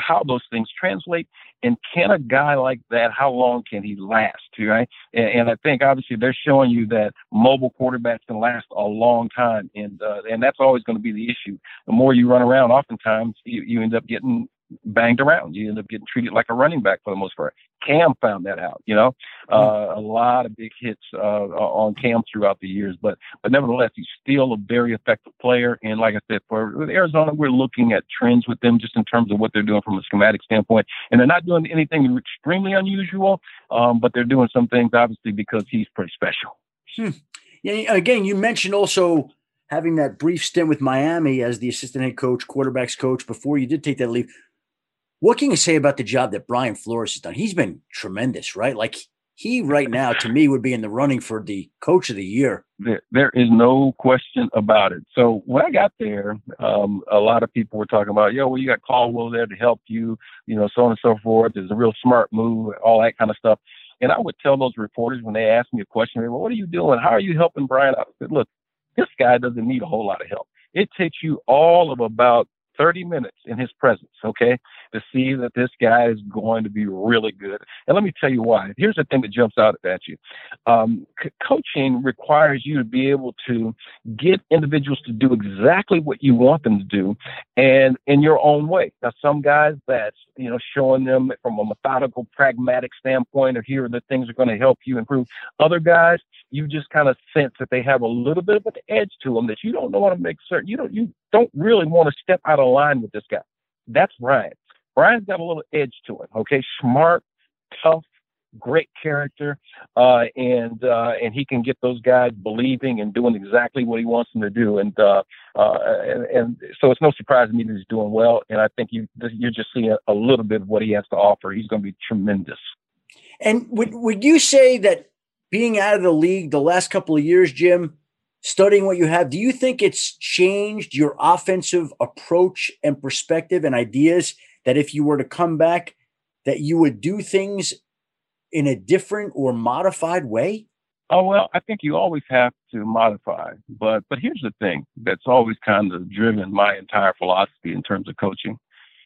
how those things translate, and can a guy like that, how long can he last, right? And, and I think, obviously, they're showing you that mobile quarterbacks can last a long time, and uh, and that's always going to be the issue. The more you run around, oftentimes, you, you end up getting banged around. You end up getting treated like a running back for the most part. Cam found that out, you know, uh, a lot of big hits uh, on Cam throughout the years, but but nevertheless, he's still a very effective player. And like I said, for with Arizona, we're looking at trends with them just in terms of what they're doing from a schematic standpoint. And they're not doing anything extremely unusual, um, but they're doing some things, obviously, because he's pretty special. Hmm. Yeah. Again, you mentioned also having that brief stint with Miami as the assistant head coach, quarterbacks coach, before you did take that leave. What can you say about the job that Brian Flores has done? He's been tremendous, right? Like he right now, to me, would be in the running for the coach of the year. There, there is no question about it. So when I got there, um, a lot of people were talking about, yo, well, you got Caldwell there to help you, you know, so on and so forth. It's a real smart move, all that kind of stuff. And I would tell those reporters when they asked me a question, they were, well, what are you doing? How are you helping Brian? I said, look, this guy doesn't need a whole lot of help. It takes you all of about thirty minutes in his presence, okay, to see that this guy is going to be really good. And let me tell you why. Here's the thing that jumps out at you. Um, c- coaching requires you to be able to get individuals to do exactly what you want them to do and in your own way. Now, some guys, that's, you know, showing them from a methodical, pragmatic standpoint of here are the things that are going to help you improve. Other guys, you just kind of sense that they have a little bit of an edge to them that you don't want to make certain. You don't, you don't really want to step out of line with this guy. That's Brian. Brian's got a little edge to him. Okay. Smart, tough, great character. Uh, and, uh, and he can get those guys believing and doing exactly what he wants them to do. And, uh, uh, and, and so it's no surprise to me that he's doing well. And I think you, you're just seeing a little bit of what he has to offer. He's going to be tremendous. And would, would you say that being out of the league the last couple of years, Jim, studying what you have, do you think it's changed your offensive approach and perspective and ideas that if you were to come back, that you would do things in a different or modified way? Oh, well, I think you always have to modify. But but here's the thing that's always kind of driven my entire philosophy in terms of coaching.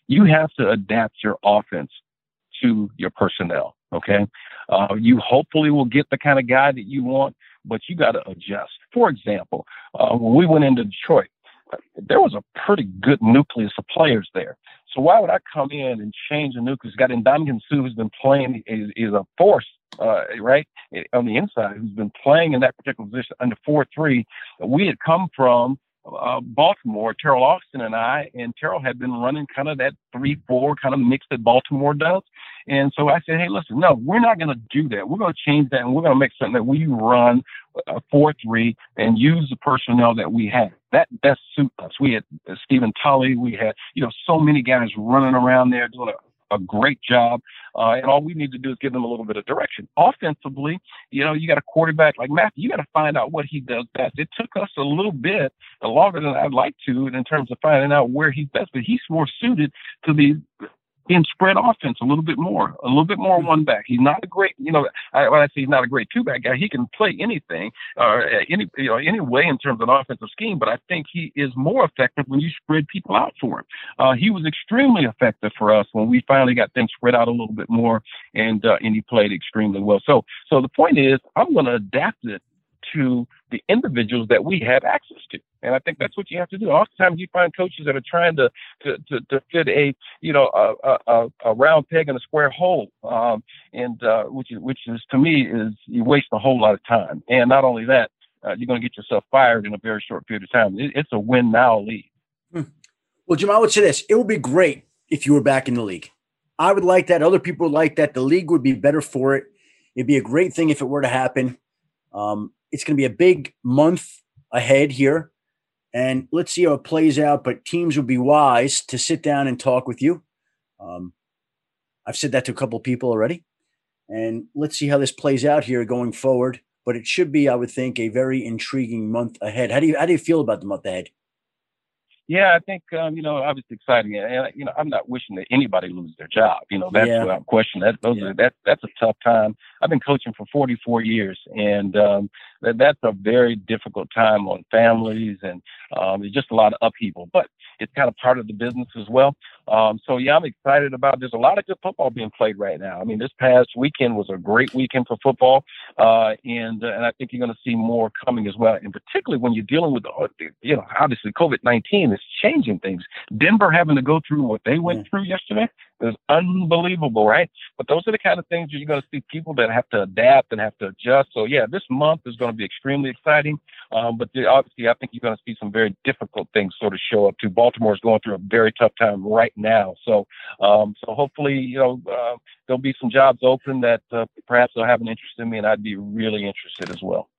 You have to adapt your offense to your personnel, okay? Uh, you hopefully will get the kind of guy that you want, but you got to adjust. For example, uh, when we went into Detroit, there was a pretty good nucleus of players there. So why would I come in and change the nucleus? Got Ndamukong Suh, who's been playing, is, is a force, uh, right, on the inside, who's been playing in that particular position under four three. We had come from uh, Baltimore, Terrell Austin and I, and Terrell had been running kind of that three four kind of mix that Baltimore does. And so I said, hey, listen, no, we're not going to do that. We're going to change that, and we're going to make something that we run a four three and use the personnel that we have. That best suits us. We had uh, Stephen Tully. We had, you know, so many guys running around there doing a, a great job. Uh, and all we need to do is give them a little bit of direction. Offensively, you know, you got a quarterback like Matthew. You got to find out what he does best. It took us a little bit, longer than I'd like to, in terms of finding out where he's best. But he's more suited to the in spread offense a little bit more, a little bit more one back. He's not a great, you know, I, when I say he's not a great two back guy, he can play anything or uh, any, you know, any way in terms of an offensive scheme, but I think he is more effective when you spread people out for him. Uh, he was extremely effective for us when we finally got them spread out a little bit more, and, uh, and he played extremely well. So, so the point is, I'm going to adapt it to the individuals that we have access to. And I think that's what you have to do. Oftentimes you find coaches that are trying to to, to, to fit a, you know, a, a, a round peg in a square hole, um, and uh, which is, which is to me is you waste a whole lot of time. And not only that, uh, you're going to get yourself fired in a very short period of time. It, it's a win now league. Hmm. Well, Jim, I would say this. It would be great if you were back in the league. I would like that. Other people would like that. The league would be better for it. It'd be a great thing if it were to happen. Um, It's going to be a big month ahead here, and let's see how it plays out. But teams would be wise to sit down and talk with you. Um, I've said that to a couple of people already, and let's see how this plays out here going forward. But it should be, I would think, a very intriguing month ahead. How do you how do you feel about the month ahead? Yeah, I think, um, you know, obviously exciting. And, you know, I'm not wishing that anybody lose their job. You know, that's yeah. what I'm questioning. That, those yeah. are, that, that's a tough time. I've been coaching for forty-four years, and um, that, that's a very difficult time on families, and um, there's just a lot of upheaval. But it's kind of part of the business as well. Um, so, yeah, I'm excited about there's a lot of good football being played right now. I mean, this past weekend was a great weekend for football, uh, and uh, and I think you're going to see more coming as well, and particularly when you're dealing with, you know, obviously COVID nineteen is changing things. Denver having to go through what they went through yesterday is unbelievable, right? But those are the kind of things you're going to see people that have to adapt and have to adjust. So, yeah, this month is going to be extremely exciting. Um, but the, obviously, I think you're going to see some very difficult things sort of show up too. Baltimore is going through a very tough time right now. So, um, so hopefully, you know, uh, there'll be some jobs open that uh, perhaps they'll have an interest in me, and I'd be really interested as well.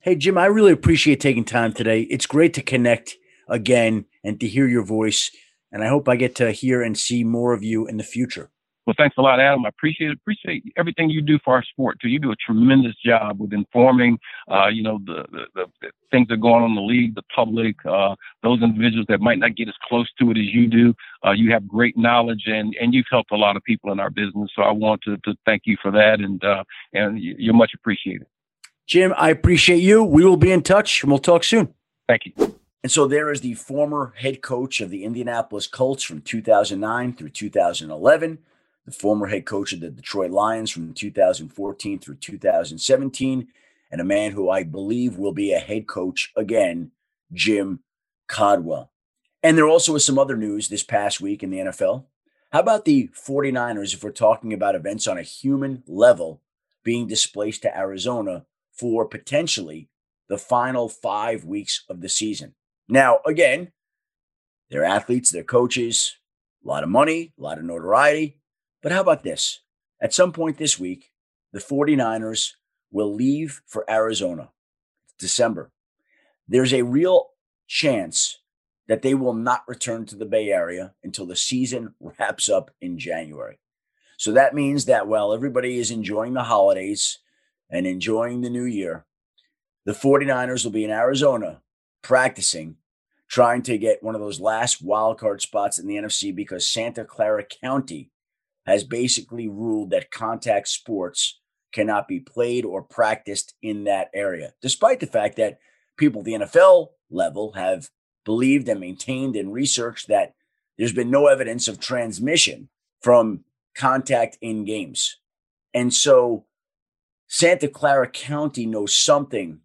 Hey, Jim, I really appreciate taking time today. It's great to connect again and to hear your voice. And I hope I get to hear and see more of you in the future. Well, thanks a lot, Adam. I appreciate it. Appreciate everything you do for our sport too. You do a tremendous job with informing, uh, you know, the, the, the things that are going on in the league, the public, uh, those individuals that might not get as close to it as you do. Uh, you have great knowledge, and, and you've helped a lot of people in our business. So I want to, to thank you for that. And, uh, and you're much appreciated. Jim, I appreciate you. We will be in touch, and we'll talk soon. Thank you. And so there is the former head coach of the Indianapolis Colts from two thousand nine through two thousand eleven, the former head coach of the Detroit Lions from two thousand fourteen through two thousand seventeen, and a man who I believe will be a head coach again, Jim Caldwell. And there also was some other news this past week in the N F L. How about the forty-niners, if we're talking about events on a human level, being displaced to Arizona for potentially the final five weeks of the season? Now, again, they're athletes, they're coaches, a lot of money, a lot of notoriety. But how about this? At some point this week, the forty-niners will leave for Arizona. It's December. There's a real chance that they will not return to the Bay Area until the season wraps up in January. So that means that while everybody is enjoying the holidays and enjoying the new year, the 49ers will be in Arizona practicing, trying to get one of those last wild card spots in the N F C, because Santa Clara County has basically ruled that contact sports cannot be played or practiced in that area, despite the fact that people at the N F L level have believed and maintained and researched that there's been no evidence of transmission from contact in games. And so Santa Clara County knows something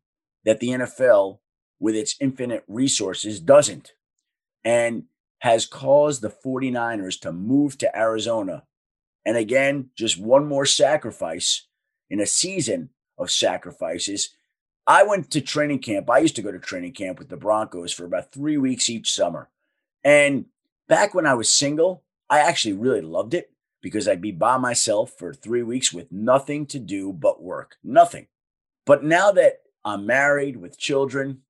that the N F L, with its infinite resources, doesn't, and has caused the 49ers to move to Arizona. And again, just one more sacrifice in a season of sacrifices. I went to training camp. I used to go to training camp with the Broncos for about three weeks each summer. And back when I was single, I actually really loved it, because I'd be by myself for three weeks with nothing to do but work, nothing. But now that I'm married with children,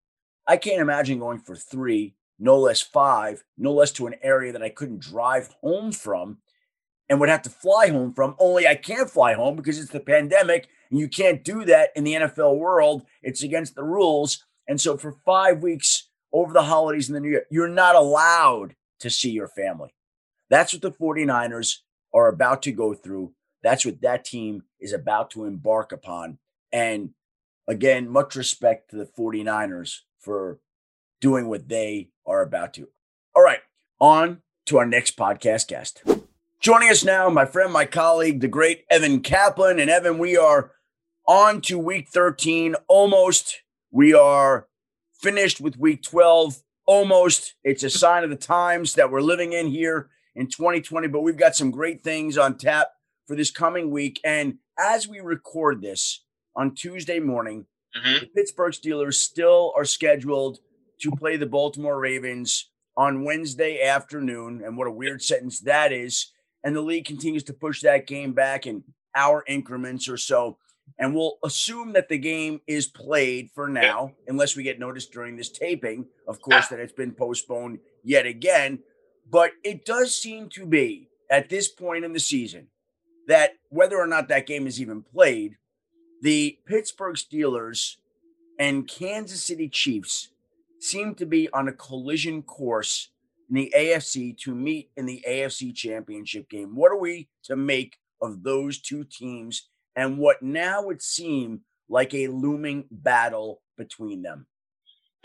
I can't imagine going for three, no less five, no less to an area that I couldn't drive home from and would have to fly home from, only I can't fly home because it's the pandemic and you can't do that in the N F L world. It's against the rules. And so for five weeks over the holidays and the New Year, you're not allowed to see your family. That's what the 49ers are about to go through. That's what that team is about to embark upon. And again, much respect to the 49ers for doing what they are about to. All right, on to our next podcast guest. Joining us now, my friend, my colleague, the great Evan Kaplan. And Evan, we are on to week thirteen, almost. We are finished with week twelve, almost. It's a sign of the times that we're living in here in twenty twenty, but we've got some great things on tap for this coming week. And as we record this on Tuesday morning, mm-hmm. the Pittsburgh Steelers still are scheduled to play the Baltimore Ravens on Wednesday afternoon. And what a weird sentence that is. And the league continues to push that game back in hour increments or so. And we'll assume that the game is played for now, unless we get notice during this taping, of course, that it's been postponed yet again. But it does seem to be at this point in the season that whether or not that game is even played, the Pittsburgh Steelers and Kansas City Chiefs seem to be on a collision course in the A F C to meet in the A F C Championship game. What are we to make of those two teams and what now would seem like a looming battle between them?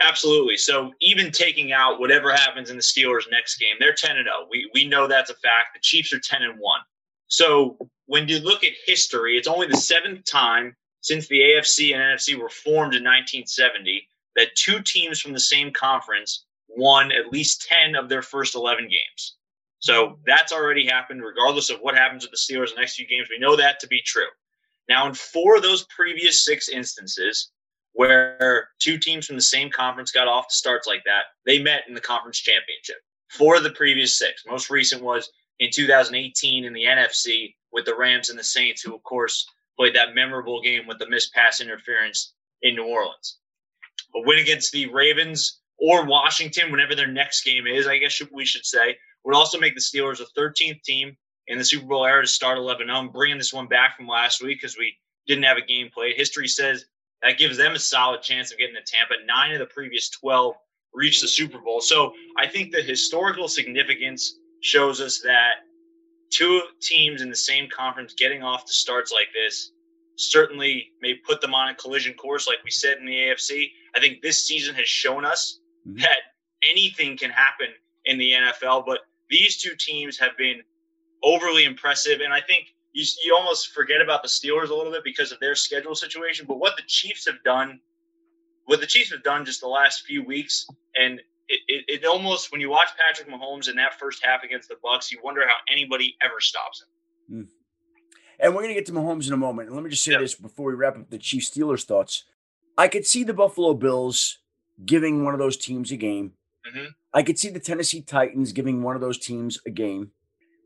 Absolutely. So even taking out whatever happens in the Steelers' next game, they're ten and oh. We we know that's a fact. The Chiefs are ten and one. So when you look at history, it's only the seventh time since the A F C and N F C were formed in nineteen seventy that two teams from the same conference won at least ten of their first eleven games. So that's already happened, regardless of what happens with the Steelers in the next few games. We know that to be true. Now, in four of those previous six instances where two teams from the same conference got off to starts like that, they met in the conference championship. Four of the previous six. Most recent was in two thousand eighteen in the N F C with the Rams and the Saints, who, of course, played that memorable game with the missed pass interference in New Orleans. A win against the Ravens or Washington, whenever their next game is, I guess we should say, would also make the Steelers the thirteenth team in the Super Bowl era to start eleven and oh. I'm bringing this one back from last week because we didn't have a game played. History says that gives them a solid chance of getting to Tampa. Nine of the previous twelve reached the Super Bowl. So I think the historical significance shows us that two teams in the same conference getting off to starts like this certainly may put them on a collision course, like we said in the A F C. I think this season has shown us that anything can happen in the N F L, but these two teams have been overly impressive. And I think you, you almost forget about the Steelers a little bit because of their schedule situation, but what the Chiefs have done, what the Chiefs have done just the last few weeks, and it, it, it almost, when you watch Patrick Mahomes in that first half against the Bucs, you wonder how anybody ever stops him. Mm. And we're going to get to Mahomes in a moment. And let me just say yep. this before we wrap up the Chiefs-Steelers thoughts. I could see the Buffalo Bills giving one of those teams a game. Mm-hmm. I could see the Tennessee Titans giving one of those teams a game.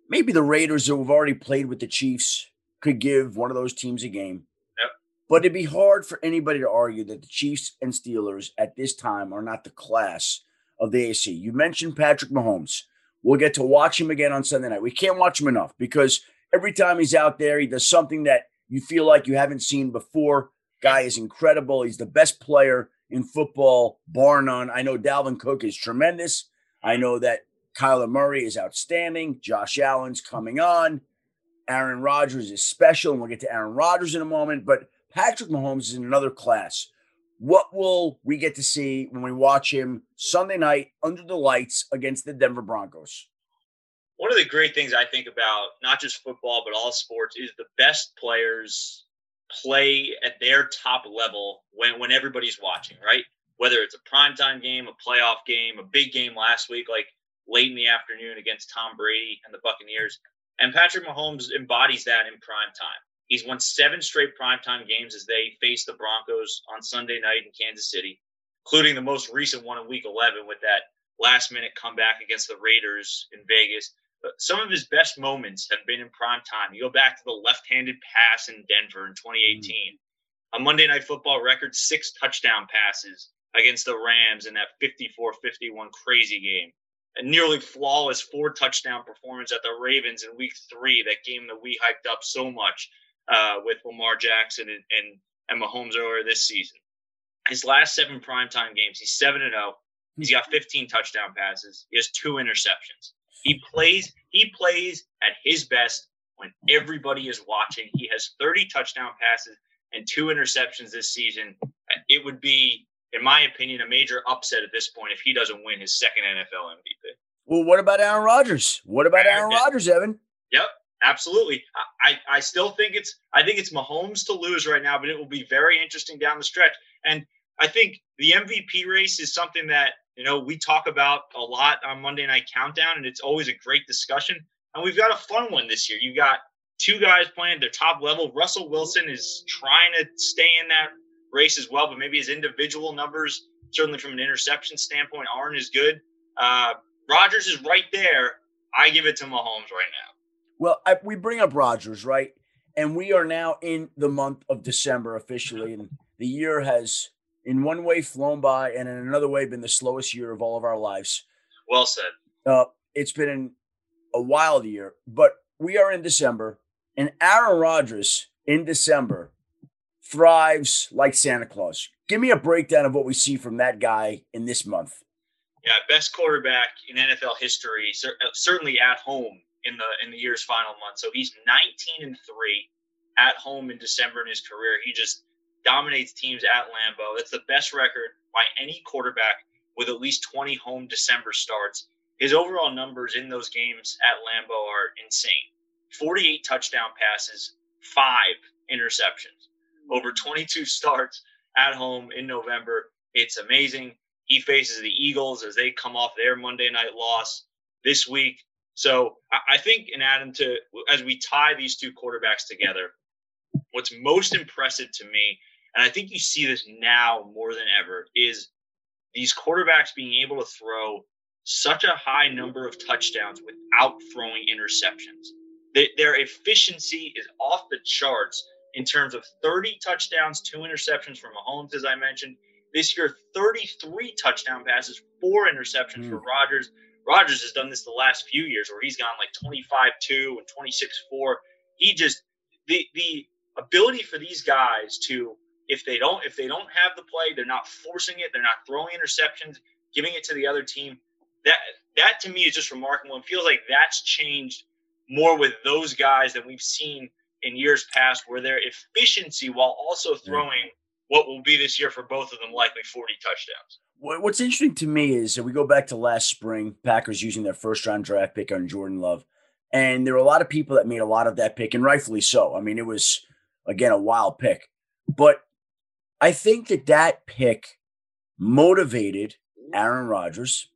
Maybe the Raiders, who have already played with the Chiefs, could give one of those teams a game. Yep. But it'd be hard for anybody to argue that the Chiefs and Steelers at this time are not the class of the A C. You mentioned Patrick Mahomes. We'll get to watch him again on Sunday night. We can't watch him enough because every time he's out there, he does something that you feel like you haven't seen before. Guy is incredible. He's the best player in football, bar none. I know Dalvin Cook is tremendous. I know that Kyler Murray is outstanding. Josh Allen's coming on. Aaron Rodgers is special, and we'll get to Aaron Rodgers in a moment. But Patrick Mahomes is in another class. What will we get to see when we watch him Sunday night under the lights against the Denver Broncos? One of the great things I think about not just football but all sports is the best players play at their top level when, when everybody's watching, right? Whether it's a primetime game, a playoff game, a big game last week, like late in the afternoon against Tom Brady and the Buccaneers. And Patrick Mahomes embodies that in prime time. He's won seven straight primetime games as they face the Broncos on Sunday night in Kansas City, including the most recent one in Week eleven with that last-minute comeback against the Raiders in Vegas. But some of his best moments have been in prime time. You go back to the left-handed pass in Denver in twenty eighteen, a Monday Night Football record six touchdown passes against the Rams in that fifty-four fifty-one crazy game. A nearly flawless four-touchdown performance at the Ravens in week three, that game that we hyped up so much uh, with Lamar Jackson and, and, and Mahomes earlier this season. His last seven primetime games, he's seven and oh. He's got fifteen touchdown passes. He has two interceptions. He plays, he plays at his best when everybody is watching. He has thirty touchdown passes and two interceptions this season. It would be, in my opinion, a major upset at this point if he doesn't win his second N F L M V P. Well, what about Aaron Rodgers? What about Aaron Rodgers, Evan? Yep, absolutely. I, I still think it's I think it's Mahomes to lose right now, but it will be very interesting down the stretch. And I think the M V P race is something that, you know, we talk about a lot on Monday Night Countdown, and it's always a great discussion. And we've got a fun one this year. You've got two guys playing at their top level. Russell Wilson is trying to stay in that race as well, but maybe his individual numbers, certainly from an interception standpoint, aren't as good. Uh, Rodgers is right there. I give it to Mahomes right now. Well, I, we bring up Rodgers, right? And we are now in the month of December officially, and the year has in one way flown by and in another way been the slowest year of all of our lives. Well said. Uh, it's been an, a wild year, but we are in December, and Aaron Rodgers in December thrives like Santa Claus. Give me a breakdown of what we see from that guy in this month. Yeah, best quarterback in N F L history, certainly at home in the in the year's final month. So he's nineteen and three at home in December in his career. He just dominates teams at Lambeau. That's the best record by any quarterback with at least twenty home December starts. His overall numbers in those games at Lambeau are insane. forty-eight touchdown passes, five interceptions. Over twenty-two starts at home in November. It's amazing. He faces the Eagles as they come off their Monday night loss this week. So I think, and Adam, to as we tie these two quarterbacks together, what's most impressive to me, and I think you see this now more than ever, is these quarterbacks being able to throw such a high number of touchdowns without throwing interceptions. They, their efficiency is off the charts. In terms of thirty touchdowns, two interceptions from Mahomes, as I mentioned. This year, thirty-three touchdown passes, four interceptions mm. for Rodgers. Rodgers has done this the last few years where he's gone like twenty-five two and twenty-six four. He just the the ability for these guys to, if they don't, if they don't have the play, they're not forcing it, they're not throwing interceptions, giving it to the other team. That that to me is just remarkable, and feels like that's changed more with those guys than we've seen in years past, where their efficiency while also throwing what will be this year for both of them likely forty touchdowns. What's interesting to me is that we go back to last spring, Packers using their first round draft pick on Jordan Love. And there were a lot of people that made a lot of that pick, and rightfully so. I mean, it was, again, a wild pick. But I think that that pick motivated Aaron Rodgers.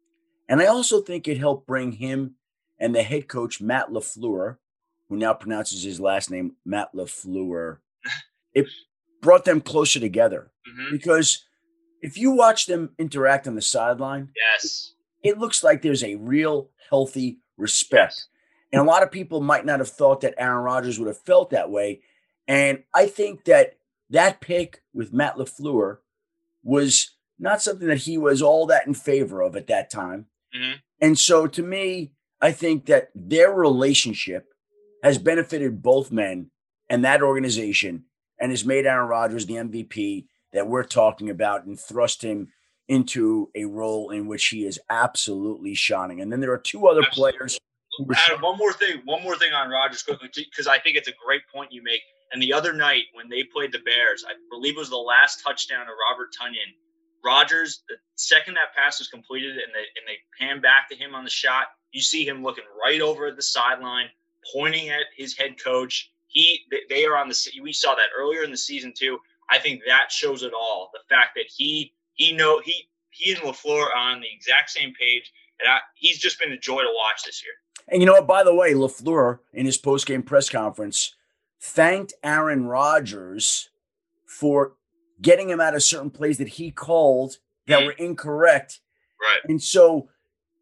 And I also think it helped bring him and the head coach, Matt LaFleur, who now pronounces his last name, Matt LaFleur, it brought them closer together. Mm-hmm. Because if you watch them interact on the sideline, yes, it looks like there's a real healthy respect. Yes. And a lot of people might not have thought that Aaron Rodgers would have felt that way. And I think that that pick with Matt LaFleur was not something that he was all that in favor of at that time. Mm-hmm. And so to me, I think that their relationship has benefited both men and that organization. and has made Aaron Rodgers the M V P that we're talking about and thrust him into a role in which he is absolutely shining. And then there are two other absolutely. players. Adam, one more thing, one more thing on Rodgers quickly, because I think it's a great point you make. And the other night when they played the Bears, I believe it was the last touchdown of Robert Tonyan. Rodgers, the second that pass was completed and they and they pan back to him on the shot, you see him looking right over at the sideline, pointing at his head coach. He, they are on the. We saw that earlier in the season too. I think that shows it all. The fact that he, he know he, he and LaFleur are on the exact same page, and I, he's just been a joy to watch this year. And you know what? By the way, LaFleur in his post-game press conference thanked Aaron Rodgers for getting him out of certain plays that he called that were incorrect. Right. And so,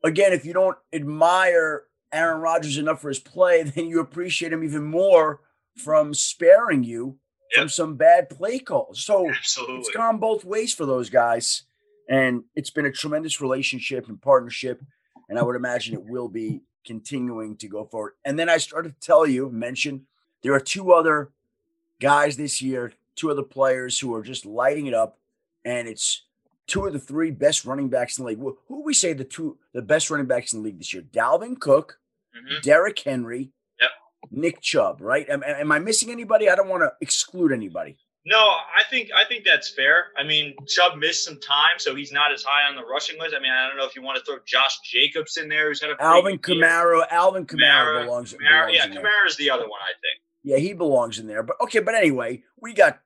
again, if you don't admire Aaron Rodgers enough for his play, then you appreciate him even more from sparing you yep. from some bad play calls. So Absolutely. It's gone both ways for those guys. And it's been a tremendous relationship and partnership. And I would imagine it will be continuing to go forward. And then I started to tell you, mention, there are two other guys this year, two other players who are just lighting it up. And it's two of the three best running backs in the league. Who would we say the two the best running backs in the league this year? Dalvin Cook, mm-hmm. Derrick Henry, yep. Nick Chubb, right? Am, am I missing anybody? I don't want to exclude anybody. No, I think I think that's fair. I mean, Chubb missed some time, so he's not as high on the rushing list. I mean, I don't know if you want to throw Josh Jacobs in there, who's had a Alvin Kamara. Alvin Kamara, Kamara belongs, Kamara, belongs yeah, in there. Yeah, Kamara's the other one, I think. Yeah, he belongs in there. But okay, but anyway, we got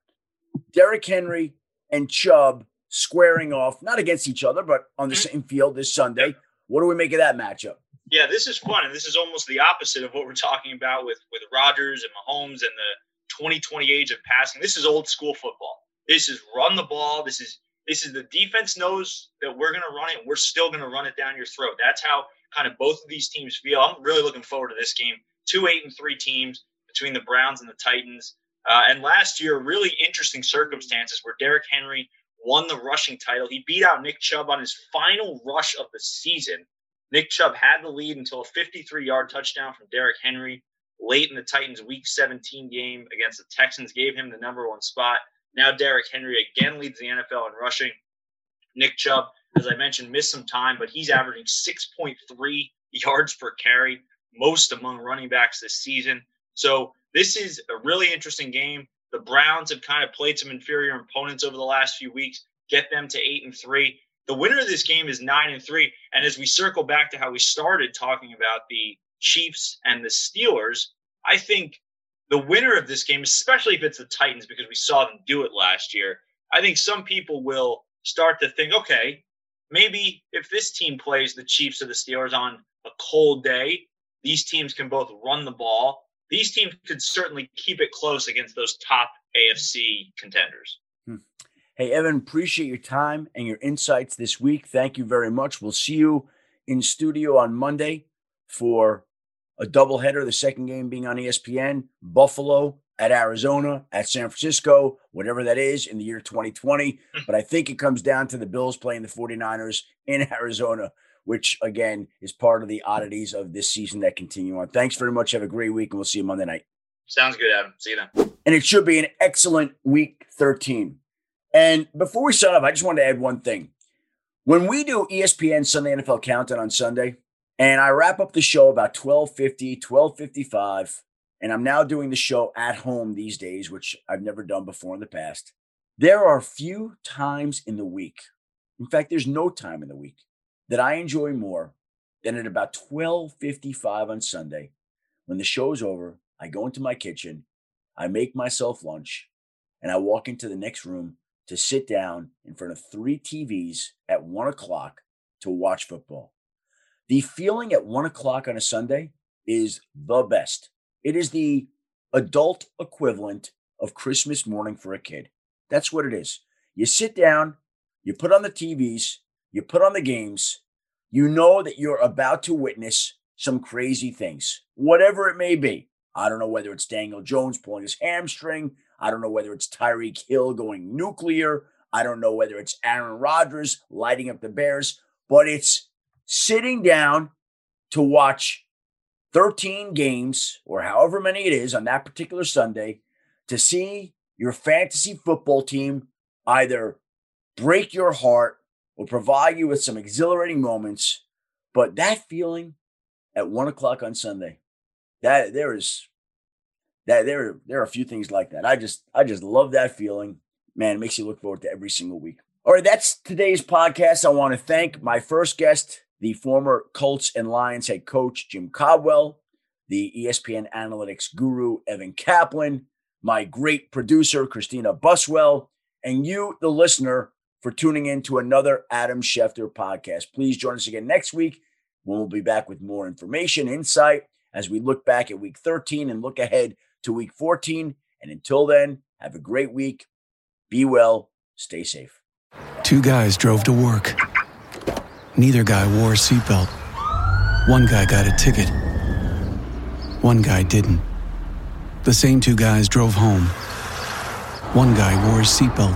Derrick Henry and Chubb squaring off, not against each other, but on the mm-hmm. same field this Sunday. Yep. What do we make of that matchup? Yeah, this is fun, and this is almost the opposite of what we're talking about with, with Rodgers and Mahomes and the twenty twenty age of passing. This is old school football. This is run the ball. This is this is the defense knows that we're going to run it, and we're still going to run it down your throat. That's how kind of both of these teams feel. I'm really looking forward to this game. Two eight and three teams between the Browns and the Titans. Uh, and last year, really interesting circumstances where Derrick Henry won the rushing title. He beat out Nick Chubb on his final rush of the season. Nick Chubb had the lead until a fifty-three-yard touchdown from Derrick Henry late in the Titans' Week seventeen game against the Texans, gave him the number one spot. Now Derrick Henry again leads the N F L in rushing. Nick Chubb, as I mentioned, missed some time, but he's averaging six point three yards per carry, most among running backs this season. So this is a really interesting game. The Browns have kind of played some inferior opponents over the last few weeks, get them to eight and three. The winner of this game is nine and three. And as we circle back to how we started talking about the Chiefs and the Steelers, I think the winner of this game, especially if it's the Titans, because we saw them do it last year, I think some people will start to think, okay, maybe if this team plays the Chiefs or the Steelers on a cold day, these teams can both run the ball. These teams could certainly keep it close against those top A F C contenders. Hey, Evan, appreciate your time and your insights this week. Thank you very much. We'll see you in studio on Monday for a doubleheader, the second game being on E S P N, Buffalo at Arizona, at San Francisco, whatever that is in the year twenty twenty. But I think it comes down to the Bills playing the forty-niners in Arizona, which, again, is part of the oddities of this season that continue on. Thanks very much. Have a great week, and we'll see you Monday night. Sounds good, Adam. See you then. And it should be an excellent Week thirteen. And before we sign up, I just wanted to add one thing. When we do E S P N Sunday N F L Countdown on Sunday, and I wrap up the show about twelve fifty, twelve fifty-five, and I'm now doing the show at home these days, which I've never done before in the past. There are few times in the week, in fact, there's no time in the week, that I enjoy more than at about twelve fifty-five on Sunday. When the show's over, I go into my kitchen, I make myself lunch, and I walk into the next room to sit down in front of three T Vs at one o'clock to watch football. The feeling at one o'clock on a Sunday is the best. It is the adult equivalent of Christmas morning for a kid. That's what it is. You sit down, you put on the T Vs, you put on the games, you know that you're about to witness some crazy things, whatever it may be. I don't know whether it's Daniel Jones pulling his hamstring. I don't know whether it's Tyreek Hill going nuclear. I don't know whether it's Aaron Rodgers lighting up the Bears, but it's sitting down to watch thirteen games or however many it is on that particular Sunday to see your fantasy football team either break your heart or provide you with some exhilarating moments. But that feeling at one o'clock on Sunday, that there is that there there are a few things like that. I just I just love that feeling, man. It makes you look forward to every single week. All right, that's today's podcast. I want to thank my first guest, the former Colts and Lions head coach Jim Caldwell, the E S P N analytics guru Evan Kaplan, my great producer Christina Buswell, and you, the listener, for tuning in to another Adam Schefter podcast. Please join us again next week when we'll be back with more information, insight, as we look back at week thirteen and look ahead to week fourteen. And until then, have a great week. Be well. Stay safe. Two guys drove to work. Neither guy wore a seatbelt. One guy got a ticket. One guy didn't. The same two guys drove home. One guy wore a seatbelt.